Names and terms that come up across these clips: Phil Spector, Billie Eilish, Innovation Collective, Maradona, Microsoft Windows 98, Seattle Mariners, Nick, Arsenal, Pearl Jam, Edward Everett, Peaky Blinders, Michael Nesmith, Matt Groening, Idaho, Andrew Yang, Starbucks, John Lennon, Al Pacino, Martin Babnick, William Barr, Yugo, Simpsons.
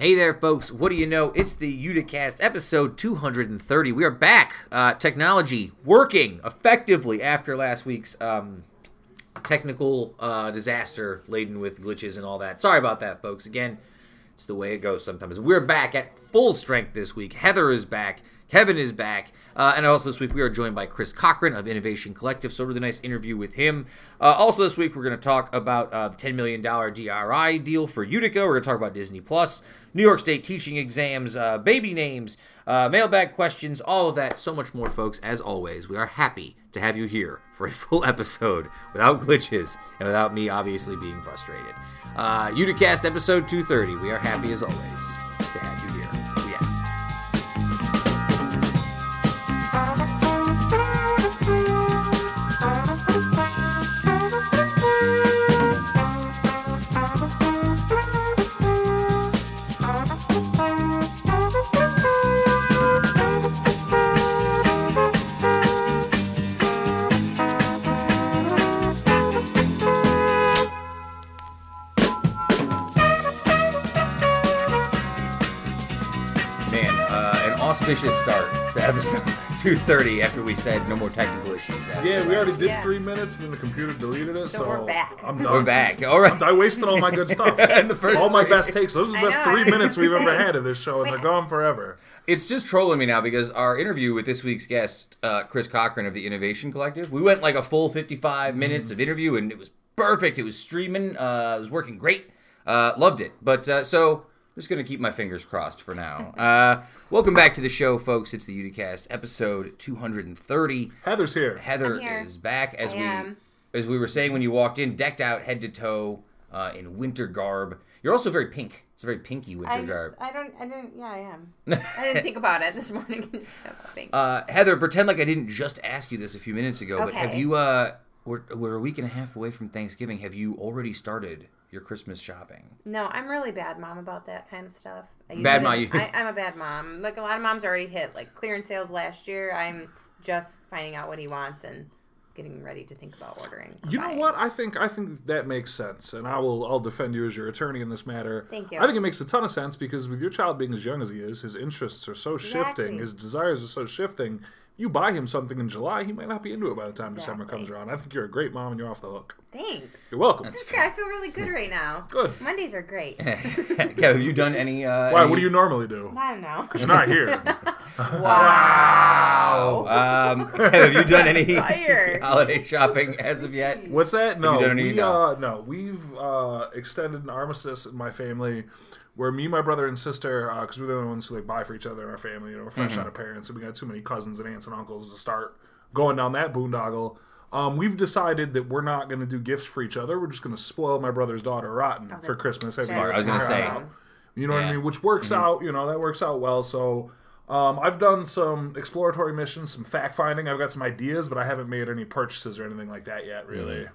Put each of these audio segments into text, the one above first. Hey there, folks. What do you know? It's the Uticast, episode 230. We are back. Technology working effectively after last week's technical disaster laden with glitches and all that. Sorry about that, folks. Again, it's the way it goes sometimes. We're back at full strength this week. Heather is back. Kevin is back. And also this week we are joined by Chris Cochran of Innovation Collective, so really nice interview with him. Also this week we're going to talk about the $10 million DRI deal for Utica. We're going to talk about Disney+, New York State teaching exams, baby names, mailbag questions, all of that, so much more, folks. As always, we are happy to have you here for a full episode without glitches and without me obviously being frustrated. Uticast episode 230. We are happy as always to have you here. Start to episode 230 after we said no more technical issues. Yeah, we already did 3 minutes and then the computer deleted it, so we're back. I'm done. We're back. All right. I wasted all my good stuff. My best takes. Those are the best 3 minutes we've ever had of this show, and they're gone forever. It's just trolling me now because our interview with this week's guest, Chris Cochran of the Innovation Collective, we went like a full 55 minutes of interview, and it was perfect. It was streaming. It was working great. Loved it. But so... just going to keep my fingers crossed for now. Welcome back to the show, folks. It's the Uticast, episode 230. Heather's here. Heather is back. As we were saying when you walked in, decked out head to toe in winter garb. You're also very pink. It's a very pinky winter garb. I am. I didn't think about it this morning. I just have a pink. Heather, pretend like I didn't just ask you this a few minutes ago, but have you, we're a week and a half away from Thanksgiving. Have you already started your Christmas shopping? No, I'm really bad mom about that kind of stuff. I'm a bad mom. Like, a lot of moms already hit, like, clearance sales last year. I'm just finding out what he wants and getting ready to think about ordering. You know what? I think that makes sense, and I'll defend you as your attorney in this matter. Thank you. I think it makes a ton of sense because with your child being as young as he is, his interests are so shifting, his desires are so shifting. You buy him something in July, he might not be into it by the time December comes around. I think you're a great mom and you're off the hook. Thanks. You're welcome. I feel really good right now. Good. Mondays are great. Have you done any... what do you normally do? I don't know. Because you're not here. Wow. Have you done any holiday shopping as of yet? What's that? No. We've extended an armistice in my family, where me, my brother, and sister, because we're the only ones who like buy for each other in our family, we're fresh out of parents, and we got too many cousins and aunts and uncles to start going down that boondoggle. We've decided that we're not going to do gifts for each other. We're just going to spoil my brother's daughter rotten for Christmas. I was going to say. You know what I mean? Which works out, that works out well. So I've done some exploratory missions, some fact-finding. I've got some ideas, but I haven't made any purchases or anything like that yet, really.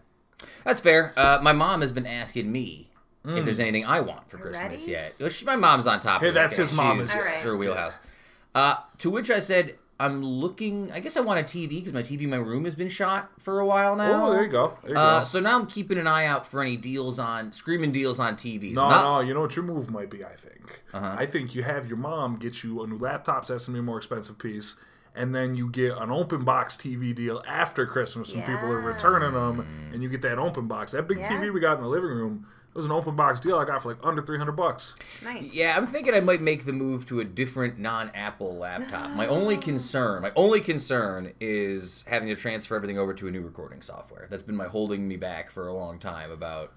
That's fair. My mom has been asking me if there's anything I want for Christmas yet. My mom's on top of this. That's his mom. She's her wheelhouse. To which I said, I'm looking... I guess I want a TV because my TV in my room has been shot for a while now. Oh, there you go. So now I'm keeping an eye out for any deals on... screaming deals on TVs. No, you know what your move might be, I think. Uh-huh. I think you have your mom get you a new laptop, so that's going to be a more expensive piece, and then you get an open box TV deal after Christmas when people are returning them, and you get that open box. That big TV we got in the living room... it was an open box deal I got for like under $300. Nice. Yeah, I'm thinking I might make the move to a different non-Apple laptop. My only concern is having to transfer everything over to a new recording software. That's been holding me back for a long time about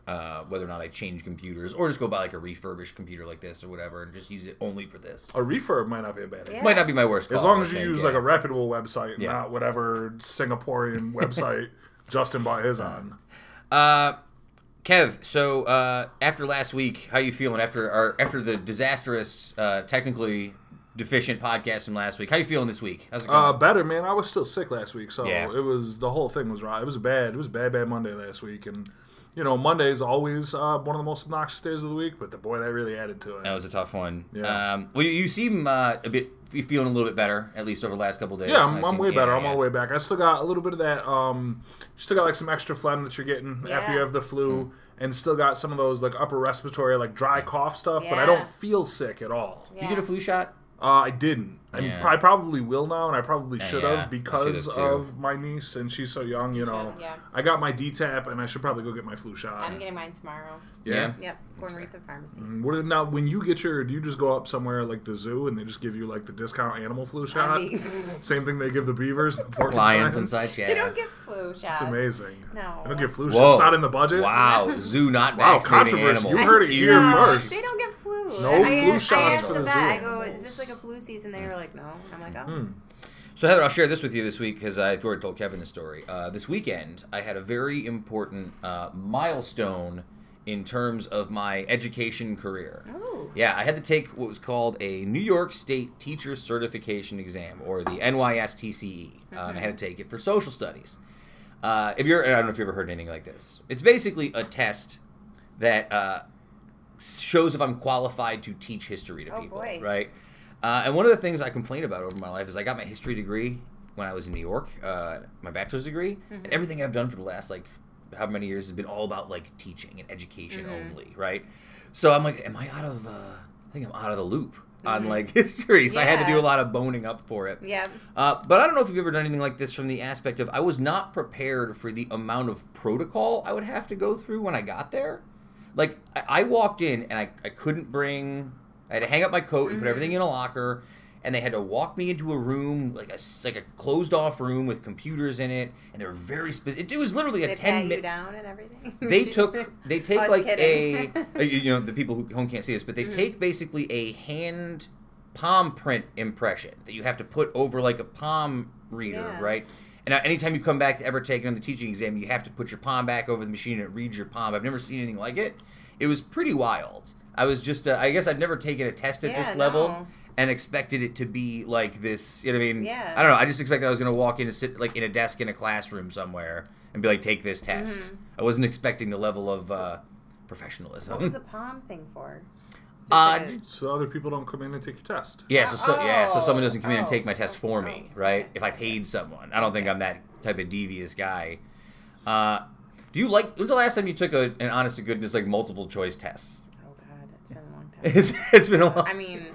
whether or not I change computers or just go buy like a refurbished computer like this or whatever and just use it only for this. A refurb might not be a bad idea. Might not be my worst call. As long as you use like a reputable website, not whatever Singaporean website Justin bought his on. Kev, so after last week, how you feeling after the disastrous, technically deficient podcast from last week? How you feeling this week? How's it going? Better, man. I was still sick last week, so it was the whole thing was wrong. It was a bad Monday last week, and Monday is always one of the most obnoxious days of the week. But that really added to it. That was a tough one. Yeah. Well, you seem a bit. You're feeling a little bit better, at least over the last couple of days. Yeah, I'm way better. I'm on my way back. I still got a little bit of that. Still got like some extra phlegm that you're getting after you have the flu. and still got some of those like upper respiratory like dry cough stuff, but I don't feel sick at all. Yeah. You get a flu shot? I didn't. I probably will now, and I probably should have because of my niece, and she's so young, you know. Yeah. I got my DTaP, and I should probably go get my flu shot. I'm getting mine tomorrow. Yeah? Yep. Going right to the pharmacy. Now, when you get your... Do you just go up somewhere like the zoo, and they just give you like the discount animal flu shot? Same thing they give the beavers, the porcupines. Lions and such, yeah. They don't get flu shots. It's amazing. No. They don't get flu shots. It's not in the budget. Wow. Zoo not vaccinating animals. Wow, controversy. You heard it here first. They don't get flu. No flu shots for the zoo. I go, is this like a flu season? They were like, no. I'm like, oh. Mm. So, Heather, I'll share this with you this week because I've already told Kevin this story. This weekend, I had a very important milestone in terms of my education career. Oh. Yeah, I had to take what was called a New York State Teacher Certification Exam, or the NYSTCE. Mm-hmm. And I had to take it for social studies. I don't know if you've ever heard anything like this. It's basically a test that shows if I'm qualified to teach history to people. Boy. Right? And one of the things I complain about over my life is I got my history degree when I was in New York, my bachelor's degree, and everything I've done for the last, like, how many years has been all about, like, teaching and education only, right? So I'm like, am I out of, I think I'm out of the loop on, like, history, so I had to do a lot of boning up for it. Yeah. But I don't know if you've ever done anything like this from the aspect of I was not prepared for the amount of protocol I would have to go through when I got there. Like, I walked in, and I couldn't bring... I had to hang up my coat and put everything in a locker, and they had to walk me into a room, like a closed-off room with computers in it, and they were very specific. It was literally a 10-minute... They pat you down and everything? They take like a... You know, the people who home can't see this, but they take basically a hand palm print impression that you have to put over like a palm reader, right? And anytime you come back to ever take another teaching exam, you have to put your palm back over the machine and it reads your palm. I've never seen anything like it. It was pretty wild. I was just, I guess I've never taken a test at this level and expected it to be like this, you know what I mean? Yeah. I don't know, I just expected I was going to walk in and sit like in a desk in a classroom somewhere and be like, take this test. Mm-hmm. I wasn't expecting the level of professionalism. What was the palm thing for? So other people don't come in and take your test. Yeah, so someone doesn't come in and take my test for me, right? Okay. If I paid someone. I don't think I'm that type of devious guy. Do you like, when's the last time you took an honest to goodness, like multiple choice test? It's been a long time. I mean,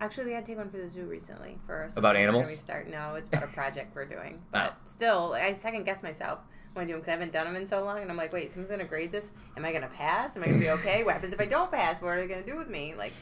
actually, we had to take one for the zoo recently. About animals? No, it's about a project we're doing. But still, I second-guess myself when I do them because I haven't done them in so long. And I'm like, wait, someone's going to grade this? Am I going to pass? Am I going to be okay? What happens if I don't pass? What are they going to do with me? Like,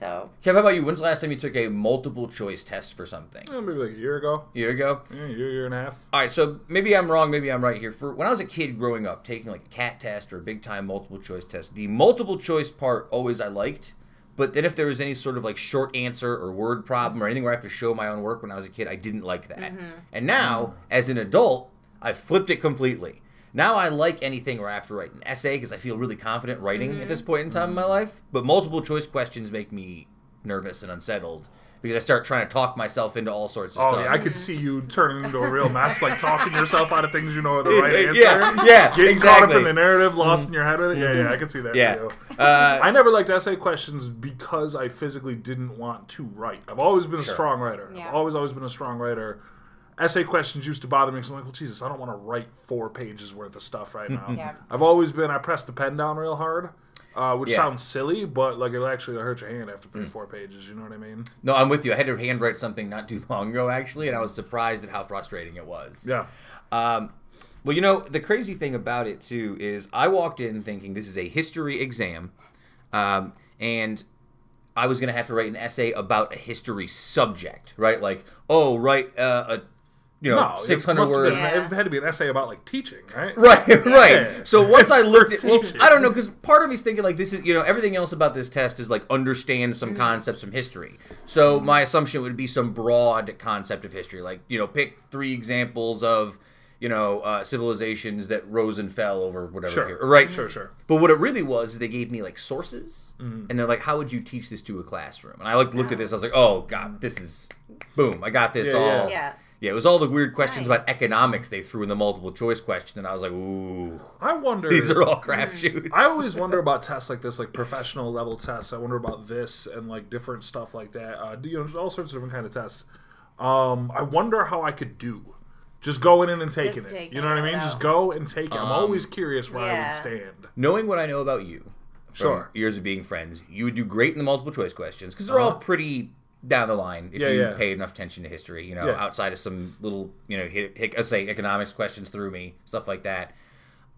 so. Kev, how about you? When's the last time you took a multiple-choice test for something? Maybe like a year ago. Yeah, year and a half. All right, so maybe I'm wrong, maybe I'm right here. When I was a kid growing up, taking like a CAT test or a big-time multiple-choice test, the multiple-choice part always I liked, but then if there was any sort of like short answer or word problem or anything where I have to show my own work when I was a kid, I didn't like that. Mm-hmm. And now, as an adult, I flipped it completely. Now I like anything where I have to write an essay because I feel really confident writing at this point in time in my life. But multiple choice questions make me nervous and unsettled because I start trying to talk myself into all sorts of stuff. Oh, yeah, I could see you turning into a real mess, like talking yourself out of things you know are the right answer. Yeah, getting exactly. Caught up in the narrative, lost in your head with it. Yeah, I could see that. Yeah. I never liked essay questions because I physically didn't want to write. I've always been a strong writer. Yeah. I've always been a strong writer. Essay questions used to bother me because I'm like, well, Jesus, I don't want to write 4 pages worth of stuff right now. Yeah. I've always been, I press the pen down real hard, which sounds silly, but like it'll actually hurt your hand after 3 or 4 pages, you know what I mean? No, I'm with you. I had to handwrite something not too long ago, actually, and I was surprised at how frustrating it was. Yeah. Well, you know, the crazy thing about it, too, is I walked in thinking this is a history exam, and I was going to have to write an essay about a history subject, right? Like, write a... You know, no, 600 words. It had to be an essay about like teaching, right? Right. Yeah. So once I looked at, I don't know, because part of me's thinking like this is, you know, everything else about this test is like understand some concepts from history. So my assumption would be some broad concept of history, like you know, pick 3 examples of, you know, civilizations that rose and fell over whatever period, right? Sure. But what it really was is they gave me like sources, and they're like, "How would you teach this to a classroom?" And I like looked at this, I was like, "Oh God, this is boom! I got this all." Yeah. Yeah, it was all the weird questions about economics they threw in the multiple choice question, and I was like, ooh. I wonder. These are all crapshoots. I always wonder about tests like this, like professional level tests. I wonder about this and like different stuff like that. You know, all sorts of different kind of tests. I wonder how I could do Just going in and taking it. You know what I mean? Just go and take it. I'm always curious where I would stand. Knowing what I know about you, sure, years of being friends, you would do great in the multiple choice questions because they're all pretty down the line if you paid enough attention to history. You know, outside of some little, you know, say economics questions through me, stuff like that.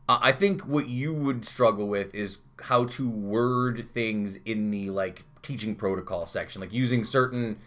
I think what you would struggle with is how to word things in the like teaching protocol section, like using certain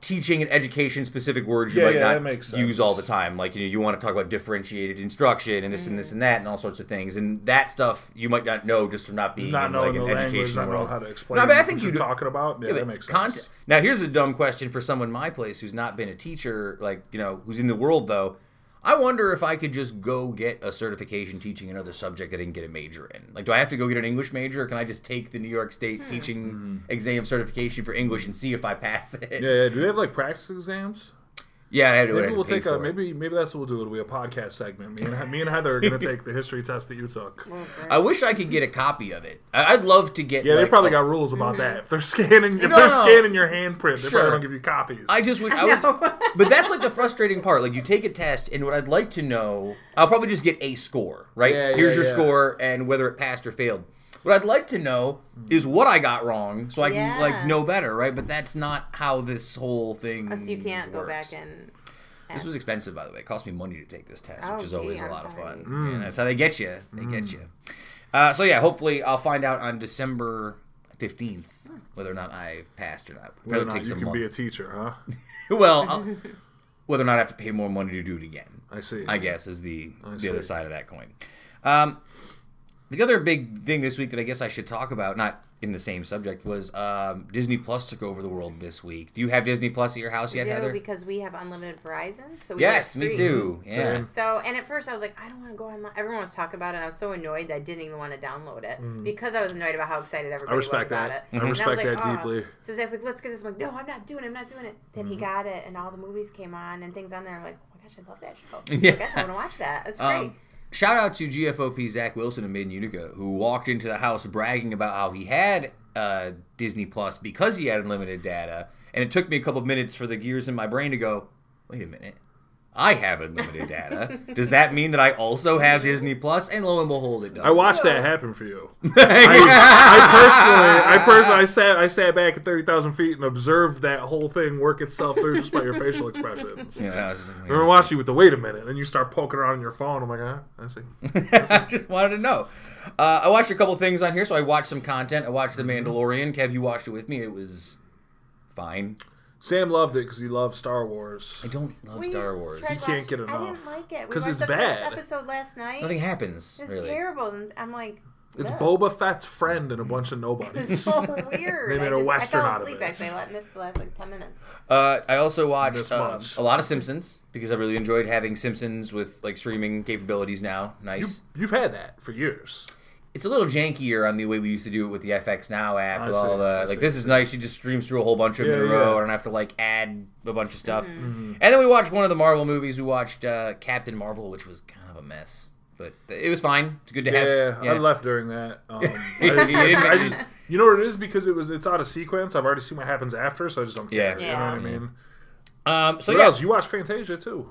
teaching and education specific words you might not use all the time. Like, you know, you want to talk about differentiated instruction and this and this and that and all sorts of things, and that stuff you might not know just from not being in like an education world. How to explain no, but I think what you're talking about. Yeah, that makes sense. Now, here's a dumb question for someone in my place who's not been a teacher, like, you know, who's in the world though. I wonder if I could just go get a certification teaching another subject I didn't get a major in. Like, do I have to go get an English major, or can I just take the New York State teaching exam certification for English and see if I pass it? Yeah. Do they have, like, practice exams? Yeah, I had to. Maybe we'll take maybe that's what we'll do. It'll be a podcast segment. Me and Heather are going to take the history test that you took. Okay. I wish I could get a copy of it. I'd love to get. Yeah, like, they probably got rules about that. If they're scanning, scanning your handprint, they probably don't give you copies. I just would. But that's like the frustrating part. Like, you take a test, and what I'd like to know, I'll probably just get a score. Right? Yeah, here's your score, and whether it passed or failed. What I'd like to know is what I got wrong, so I can like know better, right? But that's not how this whole thing works. So you can't go back and ask. This was expensive, by the way. It cost me money to take this test, which is always a lot of fun. Mm. Yeah, that's how they get you. They get you. So yeah, hopefully I'll find out on December 15th whether or not I passed or not. Whether or not you can be a teacher, huh? Well, whether or not I have to pay more money to do it again. I see. I guess is the other side of that coin. The other big thing this week that I guess I should talk about, not in the same subject, was Disney Plus took over the world this week. Do you have Disney Plus at your house yet, Heather? Because we have unlimited Verizon. So we me too. Yeah. So, and at first I was like, I don't want to go online. Everyone was talking about it. And I was so annoyed that I didn't even want to download it because I was annoyed about how excited everybody was about it. I respect that. I respect that deeply. So I was like, let's get this. I'm like, no, I'm not doing it. Then he got it, and all the movies came on and things on there. I'm like, oh my gosh, I love that show. Oh my gosh, I want to watch that. That's great. Shout out to GFOP Zach Wilson of Maiden Utica, who walked into the house bragging about how he had Disney Plus because he had unlimited data, and it took me a couple of minutes for the gears in my brain to go, wait a minute, I have unlimited data. Does that mean that I also have Disney Plus? And lo and behold, it does. I watched that happen for you. I personally sat back at 30,000 feet and observed that whole thing work itself through just by your facial expressions. Yeah, I was just, remember watching you with the wait a minute, and you start poking around on your phone. I'm like, I see. I just wanted to know. I watched a couple things on here, so I watched some content. I watched The Mandalorian. Kev, you watched it with me. It was fine. Sam loved it because he loves Star Wars. I don't love Star Wars. He can't get enough. I didn't like it. Because it's bad. We watched the first episode last night. Nothing happens, really. It's terrible. And I'm like... It's Boba Fett's friend and a bunch of nobodies. It's so weird. They made a Western out of it. I fell asleep, actually. I missed the last, 10 minutes. I also watched a lot of Simpsons, because I really enjoyed having Simpsons with, streaming capabilities now. Nice. You've had that for years. It's a little jankier on the way we used to do it with the FX Now app. With all the, this is nice. You just streams through a whole bunch of them in a row. I don't have to, add a bunch of stuff. Mm-hmm. And then we watched one of the Marvel movies. We watched Captain Marvel, which was kind of a mess. But it was fine. It's good to have. Yeah, I left during that. You know what it is? Because it's out of sequence. I've already seen what happens after, so I just don't care. Yeah. You know what I mean? What else? You watched Fantasia, too.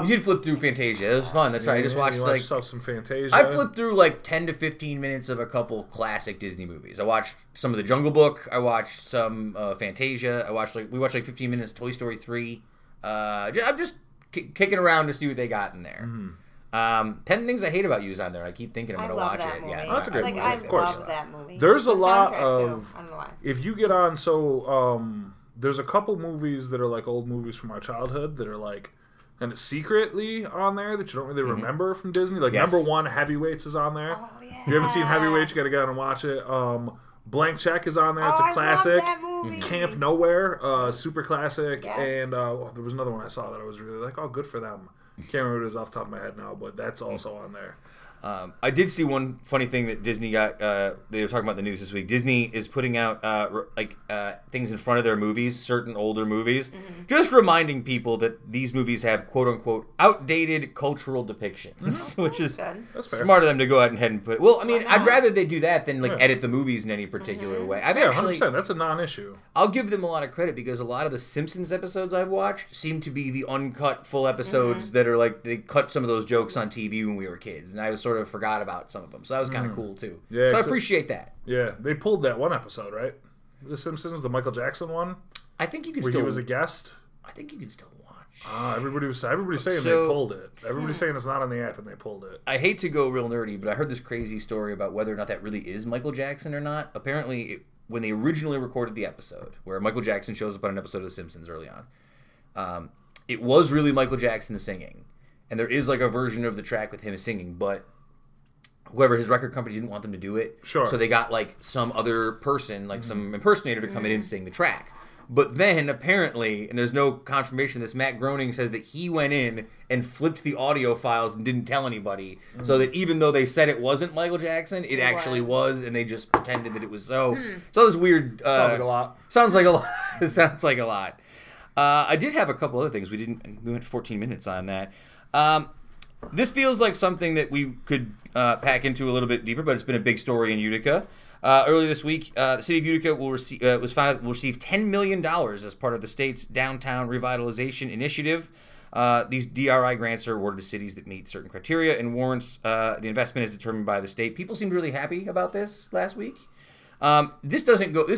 We did flip through Fantasia. It was fun. That's right. I just watched some Fantasia. I flipped through 10 to 15 minutes of a couple classic Disney movies. I watched some of the Jungle Book. I watched some Fantasia. I watched we watched 15 minutes of Toy Story 3. I'm just kicking around to see what they got in there. Mm-hmm. 10 Things I Hate About You is on there. I keep thinking I'm going to watch it. Movie. Yeah, that's a great movie. Of course. I love that movie. There's a lot of... I don't know why. If you get on... So, there's a couple movies that are old movies from our childhood that are and it's secretly on there that you don't really remember from Disney. Number one, Heavyweights is on there. Oh, yeah. If you haven't seen Heavyweights, you got to go out and watch it. Blank Check is on there. It's a classic. I love that movie. Camp Nowhere, super classic. Yeah. And there was another one I saw that I was really good for them. Can't remember what it is off the top of my head now, but that's also on there. I did see one funny thing that Disney got. They were talking about the news this week. Disney is putting out things in front of their movies, certain older movies, just reminding people that these movies have quote unquote outdated cultural depictions, which is smart of them to go out and put. Well, I mean, I'd rather they do that than edit the movies in any particular way. Actually, 100%, that's a non-issue. I'll give them a lot of credit because a lot of the Simpsons episodes I've watched seem to be the uncut full episodes that are like they cut some of those jokes on TV when we were kids, and I was sort of forgot about some of them, so that was kind of cool too. Yeah, so I appreciate that. Yeah, they pulled that one episode, right? The Simpsons, the Michael Jackson one. I think you can still. He was a guest. I think you can still watch. Everybody's saying they pulled it. Everybody's saying it's not on the app, and they pulled it. I hate to go real nerdy, but I heard this crazy story about whether or not that really is Michael Jackson or not. Apparently, when they originally recorded the episode where Michael Jackson shows up on an episode of The Simpsons early on, it was really Michael Jackson singing, and there is like a version of the track with him singing, but. Whoever his record company didn't want them to do it. Sure. So they got like some other person, like some impersonator to come in and sing the track. But then apparently, and there's no confirmation of this, Matt Groening says that he went in and flipped the audio files and didn't tell anybody. So that even though they said it wasn't Michael Jackson, it actually was, and they just pretended that it was so. So this weird... sounds like a lot. Sounds like a lot. I did have a couple other things. We went 14 minutes on that. This feels like something that we could pack into a little bit deeper, but it's been a big story in Utica. Earlier this week, the city of Utica will receive $10 million as part of the state's downtown revitalization initiative. These DRI grants are awarded to cities that meet certain criteria and warrants. The investment is determined by the state. People seemed really happy about this last week. This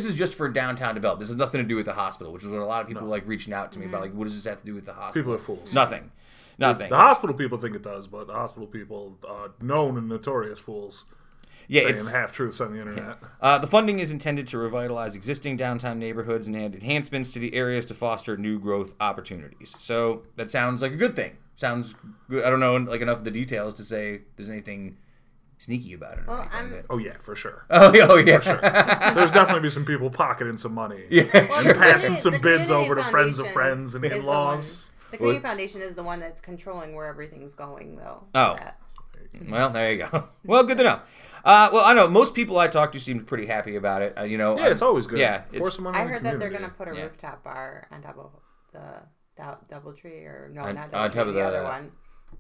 is just for downtown development. This has nothing to do with the hospital, which is what a lot of people like reaching out to me about. Like, what does this have to do with the hospital? People are fools. Nothing. The hospital people think it does, but the hospital people are known and notorious fools. Yeah, saying half-truths on the internet. Yeah. The funding is intended to revitalize existing downtown neighborhoods and add enhancements to the areas to foster new growth opportunities. So that sounds like a good thing. Sounds good. I don't know enough of the details to say there's anything sneaky about it. Oh, yeah, for sure. Oh, yeah. For sure. There's definitely be some people pocketing some money. Yeah, and passing some bids over to friends of friends and in-laws. The Community Foundation is the one that's controlling where everything's going, though. Oh. Well, there you go. Well, good to know. Well, I know most people I talk to seem pretty happy about it. It's always good. Yeah, I heard that they're going to put a rooftop bar on top of the DoubleTree or not on top of the other one.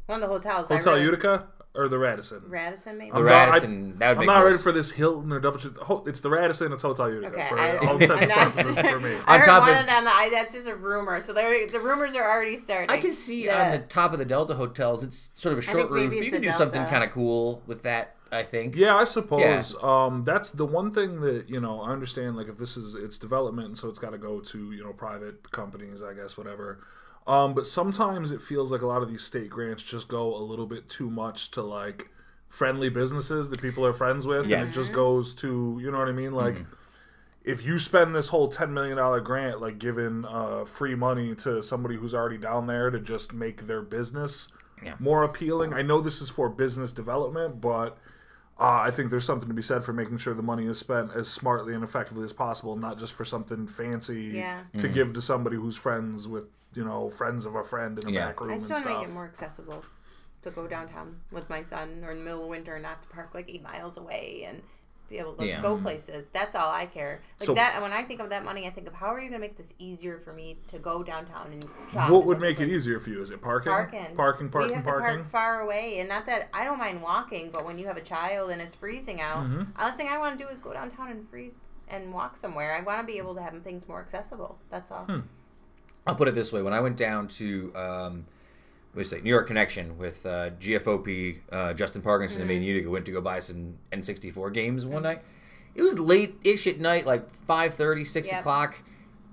One of the hotels. Utica or the Radisson? Radisson, maybe. I'm not ready for this Hilton or DoubleTree. It's the Radisson. It's Hotel Utica. Okay, for me. That's just a rumor. So the rumors are already starting. I can see on the top of the Delta hotels, it's sort of a short roof. You can do something kind of cool with that, I think. Yeah, I suppose. Yeah. That's the one thing that, I understand, like, if this is its development, and so it's got to go to, private companies, I guess, whatever. But sometimes it feels like a lot of these state grants just go a little bit too much to, like, friendly businesses that people are friends with. Yes. And it just goes to, you know what I mean? Like, if you spend this whole $10 million grant, like, giving free money to somebody who's already down there to just make their business more appealing. I know this is for business development, but... I think there's something to be said for making sure the money is spent as smartly and effectively as possible, not just for something fancy to give to somebody who's friends with, friends of a friend in a back room and stuff. I just want to make it more accessible to go downtown with my son or in the middle of winter and not to park like 8 miles away and be able to go places. That's all I care. When I think of that money, I think of how are you going to make this easier for me to go downtown and shop. What would make it easier for you? Is it parking? Parking. You have to park far away, and not that I don't mind walking, but when you have a child and it's freezing out, the last thing I want to do is go downtown and freeze and walk somewhere. I want to be able to have things more accessible. That's all. I'll put it this way: when I went down to New York Connection with GFOP, Justin Parkinson and me and Utica went to go buy some N64 games one night. It was late-ish at night, like 5:30, 6 o'clock,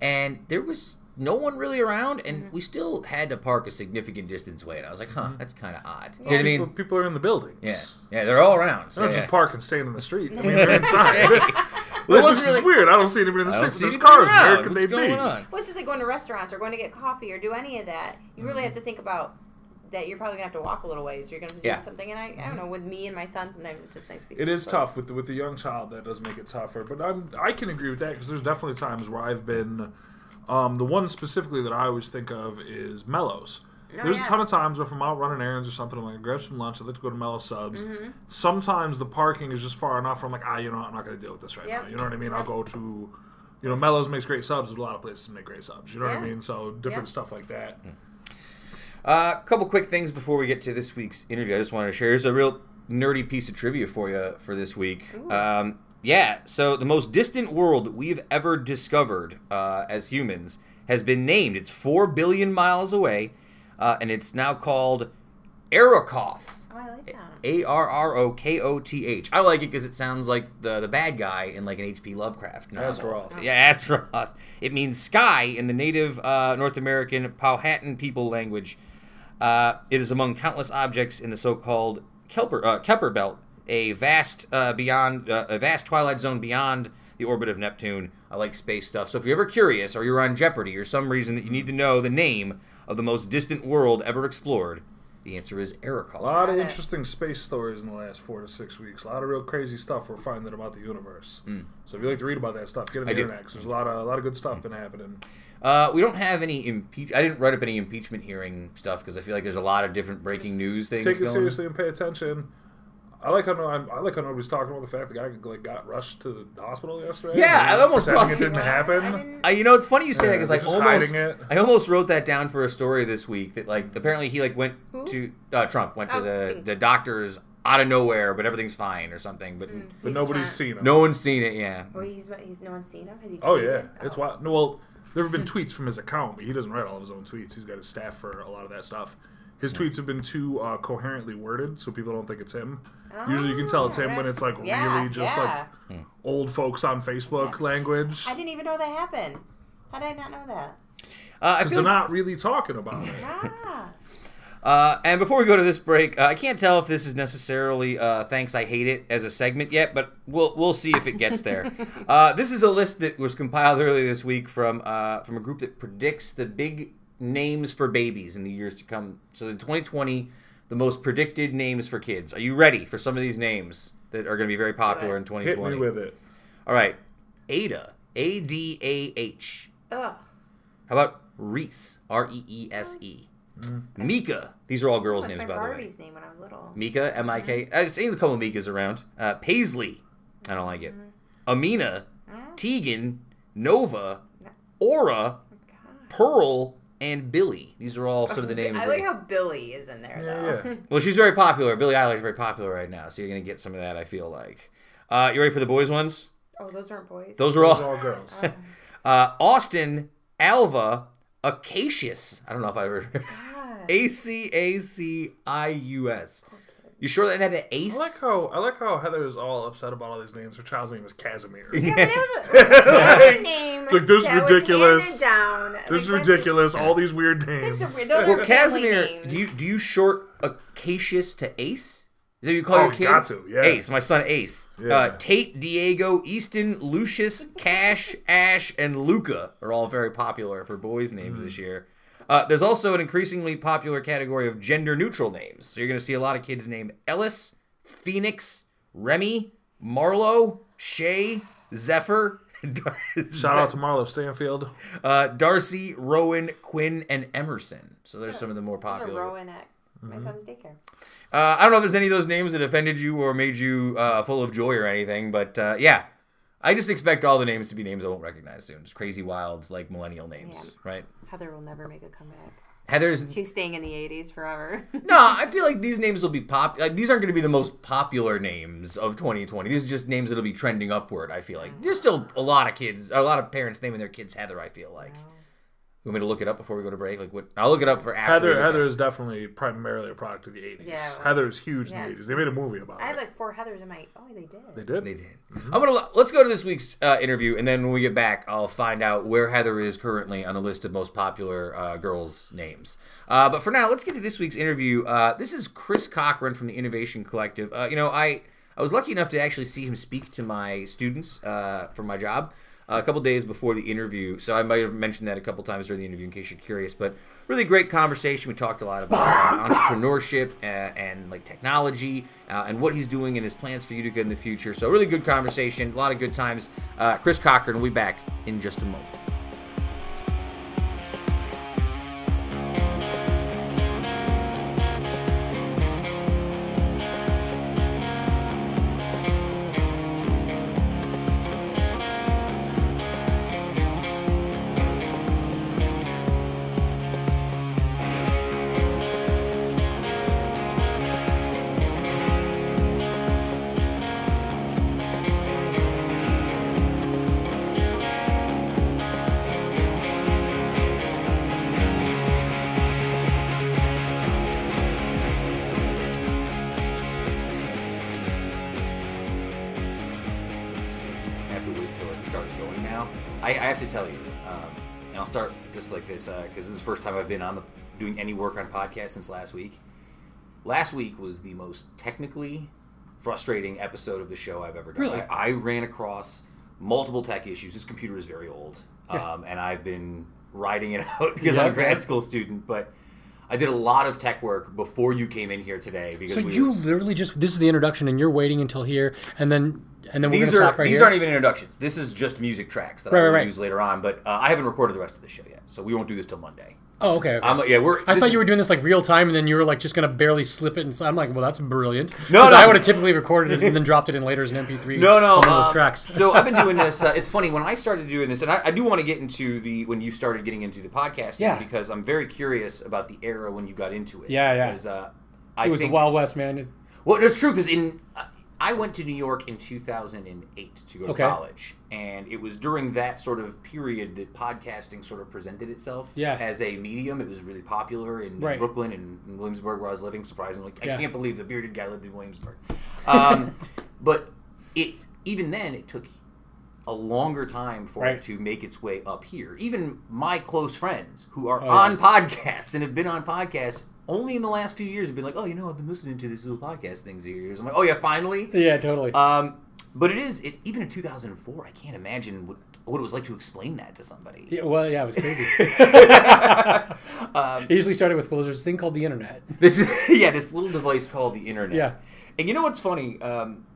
and there was no one really around, and we still had to park a significant distance away. And I was like, that's kind of odd. Yeah. You know what I mean? People are in the buildings. Yeah, they're all around. So, they're not just parking, staying in the street. I mean, they're inside. This is weird. I don't see anybody in the street. There's cars. Where could they be? What's this like going to restaurants or going to get coffee or do any of that? You really have to think about that you're probably going to have to walk a little ways. You're going to have to do something. And I don't know, with me and my son, sometimes it's just nice to be close. It is tough. With the young child, that does make it tougher. But I can agree with that because there's definitely times where I've been... the one specifically that I always think of is Mellows. There's a ton of times if I'm out running errands or something, I'm like, I grab some lunch, I like to go to Mellow Subs. Mm-hmm. Sometimes the parking is just far enough where I'm like, ah, you know what? I'm not going to deal with this right now. You know what I mean? I'll go to, you know, Mellows makes great subs, but a lot of places make great subs. You know what I mean? So different stuff like that. A couple quick things before we get to this week's interview I just wanted to share. Here's a real nerdy piece of trivia for you for this week. Yeah, so the most distant world that we've ever discovered as humans has been named. It's 4 billion miles away, and it's now called Arrokoth. Oh, I like that. Arrokoth. I like it because it sounds like the bad guy in like an H.P. Lovecraft novel. Astaroth. Yeah, Astaroth. It means sky in the native North American Powhatan people language. It is among countless objects in the so-called Kuiper Belt. A vast twilight zone beyond the orbit of Neptune. I like space stuff. So if you're ever curious or you're on Jeopardy or some reason that you need to know the name of the most distant world ever explored, the answer is Arrokoth. A lot of interesting space stories in the last 4 to 6 weeks. A lot of real crazy stuff we're finding about the universe. Mm. So if you like to read about that stuff, get on the internet because there's a lot of good stuff been happening. We don't have any I didn't write up any impeachment hearing stuff because I feel like there's a lot of different breaking news things going on. Take it seriously and pay attention. I like how nobody's talking about the fact the guy got rushed to the hospital yesterday. Yeah, I almost probably it didn't happen. You know, it's funny you say that because I almost wrote that down for a story this week that like apparently he like went to Trump went to the doctors out of nowhere, but everything's fine or something. But nobody's seen him. No one's seen it. Yeah. Well, he's no one's seen him. Has he tweeted? Oh. It's wild. No, well, there have been tweets from his account, but he doesn't write all of his own tweets. He's got his staff for a lot of that stuff. His tweets have been too coherently worded, so people don't think it's him. Oh, usually you can tell it's him when it's like really just like old folks on Facebook language. I didn't even know that happened. How did I not know that? Because they're not really talking about it. Yeah. And before we go to this break, I can't tell if this is necessarily Thanks I Hate It as a segment yet, but we'll see if it gets there. This is a list that was compiled earlier this week from a group that predicts the big names for babies in the years to come. So in 2020, the most predicted names for kids. Are you ready for some of these names that are going to be very popular in 2020? Hit me with it. All right. Ada. A-D-A-H. How about Reese? R-E-E-S-E. Mm-hmm. Mika. These are all girls' names, by the way. Barbie's name when I was little. Mika. M-I-K. I've seen a couple of Mikas around. Paisley. I don't like it. Amina. Tegan. Nova. Aura. Pearl. And Billy. These are all some of the names. I like how Billy is in there, though. Yeah. Well, she's very popular. Billie Eilish is very popular right now, so you're going to get some of that, I feel like. You ready for the boys' ones? Oh, those aren't boys. Those are all girls. Austin, Alva, Acacius. I don't know if I ever... A-C-A-C-I-U-S. You sure that had an ace? I like how Heather is all upset about all these names. Her child's name is Casimir. Yeah, but that was a name. Like, this is ridiculous. Was down. This is ridiculous. All these weird names. Well, Casimir, names. Do you short Acacius to Ace? Is that what you call your kid? Got to, yeah. Ace, my son Ace. Yeah. Tate, Diego, Easton, Lucius, Cash, Ash, and Luca are all very popular for boys' names this year. There's also an increasingly popular category of gender-neutral names. So you're going to see a lot of kids named Ellis, Phoenix, Remy, Marlo, Shay, Zephyr. Shout out to Marlo Stanfield. Darcy, Rowan, Quinn, and Emerson. So there's some of the more popular. Rowan at my son's daycare. I don't know if there's any of those names that offended you or made you full of joy or anything, but yeah. I just expect all the names to be names I won't recognize soon. Just crazy, wild, like millennial names, right? Heather will never make a comeback. She's staying in the 80s forever. No, I feel like these names will be like, these aren't going to be the most popular names of 2020. These are just names that'll be trending upward, I feel like. There's still a lot of parents naming their kids Heather, I feel like. You want me to look it up before we go to break? Like, what? I'll look it up for after. Heather is definitely primarily a product of the 80s. Yeah, well, Heather is huge in the 80s. They made a movie about it. I had like 4 Heathers in my... Oh, they did. They did. Mm-hmm. Let's go to this week's interview, and then when we get back, I'll find out where Heather is currently on the list of most popular girls' names. But for now, let's get to this week's interview. This is Chris Cochran from the Innovation Collective. I was lucky enough to actually see him speak to my students for my job. A couple days before the interview, so I might have mentioned that a couple times during the interview in case you're curious, but really great conversation. We talked a lot about entrepreneurship and like technology and what he's doing and his plans for Utica in the future. So really good conversation, a lot of good times. Chris Cochran, we'll be back in just a moment. now. I have to tell you, and I'll start just like this, because this is the first time I've been on doing any work on podcasts since last week. Last week was the most technically frustrating episode of the show I've ever done. Really? I ran across multiple tech issues. This computer is very old, and I've been riding it out because I'm a grad school student, but I did a lot of tech work before you came in here today. Because literally just, this is the introduction, and you're waiting until here, and then we're going to talk right here? These aren't even introductions. This is just music tracks that I will use later on, but I haven't recorded the rest of the show yet, so we won't do this till Monday. Oh, okay. I thought you were doing this like real time, and then you were like just going to barely slip it. And so I'm like, well, that's brilliant. No. I would have typically recorded it and then dropped it in later as an MP3. No. Those tracks. So I've been doing this. It's funny when I started doing this, and I do want to get into when you started getting into the podcasting, because I'm very curious about the era when you got into it. Yeah. Because, it was the Wild West, man. Well, it's true because I went to New York in 2008 to go to college, and it was during that sort of period that podcasting sort of presented itself as a medium. It was really popular in Brooklyn and in Williamsburg, where I was living, surprisingly. I can't believe the bearded guy lived in Williamsburg. But even then, it took a longer time for it to make its way up here. Even my close friends who are on podcasts and have been on podcasts only in the last few years have been like, oh, you know, I've been listening to these little podcast things for years. I'm like, oh, yeah, finally? Yeah, totally. But it is, even in 2004, I can't imagine what it was like to explain that to somebody. Yeah, well, yeah, it was crazy. It usually started with, well, there's this thing called the internet. This little device called the internet. Yeah. And you know what's funny?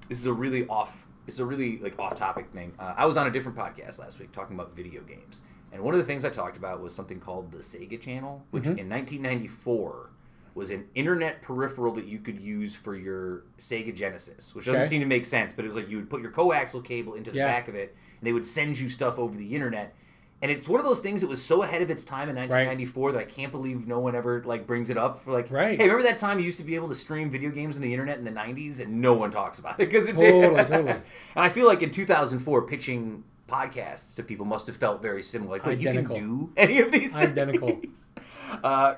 This is a really off-topic thing. I was on a different podcast last week talking about video games. And one of the things I talked about was something called the Sega Channel, which in 1994 was an internet peripheral that you could use for your Sega Genesis, which doesn't seem to make sense, but it was like you would put your coaxial cable into the back of it, and they would send you stuff over the internet. And it's one of those things that was so ahead of its time in 1994 that I can't believe no one ever brings it up. Like, hey, remember that time you used to be able to stream video games on the internet in the 90s, and no one talks about it because it did. Totally. And I feel like in 2004, pitching podcasts to people must have felt very similar. Like, wait, you can do any of these things. Identical.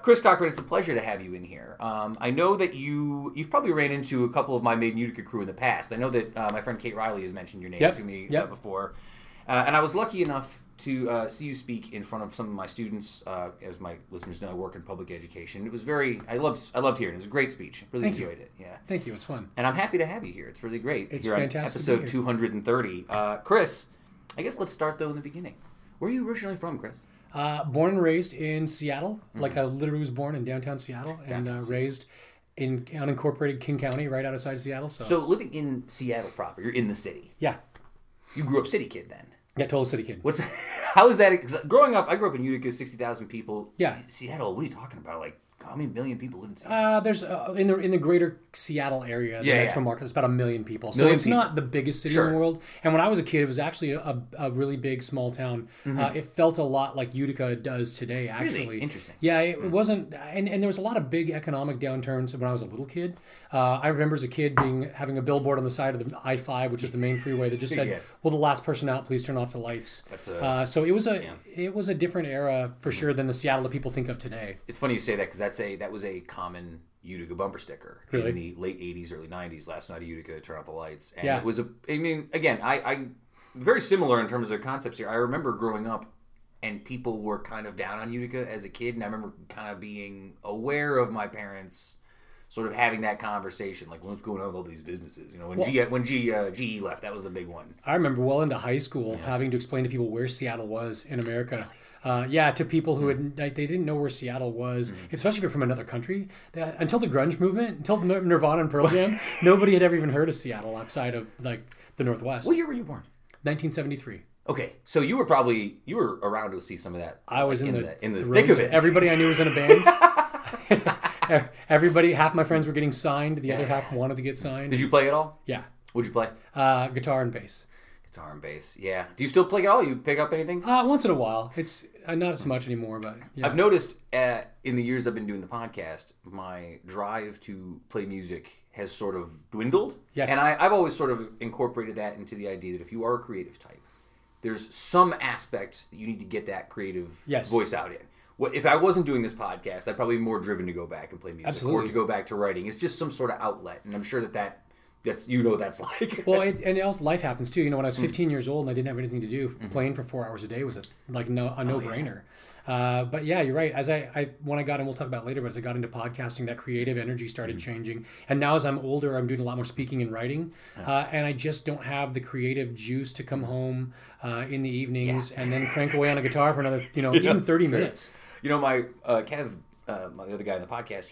Chris Cochran, it's a pleasure to have you in here. I know that you've probably ran into a couple of my Made in Utica crew in the past. I know that my friend Kate Riley has mentioned your name to me before. And I was lucky enough to see you speak in front of some of my students. As my listeners know, I work in public education. It was I loved hearing it. It was a great speech. Really enjoyed it. Yeah. Thank you. It's fun. And I'm happy to have you here. It's really great. It's fantastic. You're on episode 230. Chris, I guess let's start, though, in the beginning. Where are you originally from, Chris? Born and raised in Seattle. Mm-hmm. Like, I literally was born in downtown Seattle and raised in unincorporated King County, right outside of Seattle. So living in Seattle proper, you're in the city. Yeah. You grew up city kid then. Yeah, total city kid. How is that? Growing up, I grew up in Utica, 60,000 people. Yeah. Seattle, what are you talking about? Like, how many million people live in Seattle? There's in the greater Seattle area, the metro market, it's about 1 million people. So it's not the biggest city in the world. And when I was a kid, it was actually a really big small town. Mm-hmm. It felt a lot like Utica does today, actually. Really? Interesting. Yeah, it wasn't, and there was a lot of big economic downturns when I was a little kid. I remember as a kid having a billboard on the side of the I-5, which is the main freeway, that just said, "Will the last person out please turn off the lights?" So it was a different era for sure than the Seattle that people think of today. It's funny you say that because that was a common Utica bumper sticker in the late 80s, early 90s. Last night at Utica, turn off the lights. And it was I very similar in terms of their concepts here. I remember growing up, and people were kind of down on Utica as a kid, and I remember kind of being aware of my parents sort of having that conversation, like, what's going on with all these businesses? You know, when GE left, that was the big one. I remember well into high school having to explain to people where Seattle was in America. Really? To people who they didn't know where Seattle was, especially if you're from another country. Until the grunge movement, until Nirvana and Pearl Jam, nobody had ever even heard of Seattle outside of, the Northwest. What year were you born? 1973. Okay, so you were probably around to see some of that. I was in the thick of it. Everybody I knew was in a band. Everybody, half my friends were getting signed. The other half wanted to get signed. Did you play at all? Yeah. What'd you play? Guitar and bass. Guitar and bass, yeah. Do you still play at all? You pick up anything? Once in a while. It's not as much anymore, but yeah. I've noticed in the years I've been doing the podcast, my drive to play music has sort of dwindled. Yes. And I've always sort of incorporated that into the idea that if you are a creative type, there's some aspect you need to get that creative voice out in. Well, if I wasn't doing this podcast, I'd probably be more driven to go back and play music. Absolutely. Or to go back to writing. It's just some sort of outlet, and I'm sure that that's like. Well, and also life happens too. You know, when I was 15 years old and I didn't have anything to do, playing for 4 hours a day was a no-brainer. Yeah. But yeah, you're right. As when I got in, we'll talk about it later, but as I got into podcasting, that creative energy started changing. And now as I'm older, I'm doing a lot more speaking and writing. And I just don't have the creative juice to come home in the evenings and then crank away on a guitar for another, even 30 minutes. You know, my Kev, the other guy in the podcast,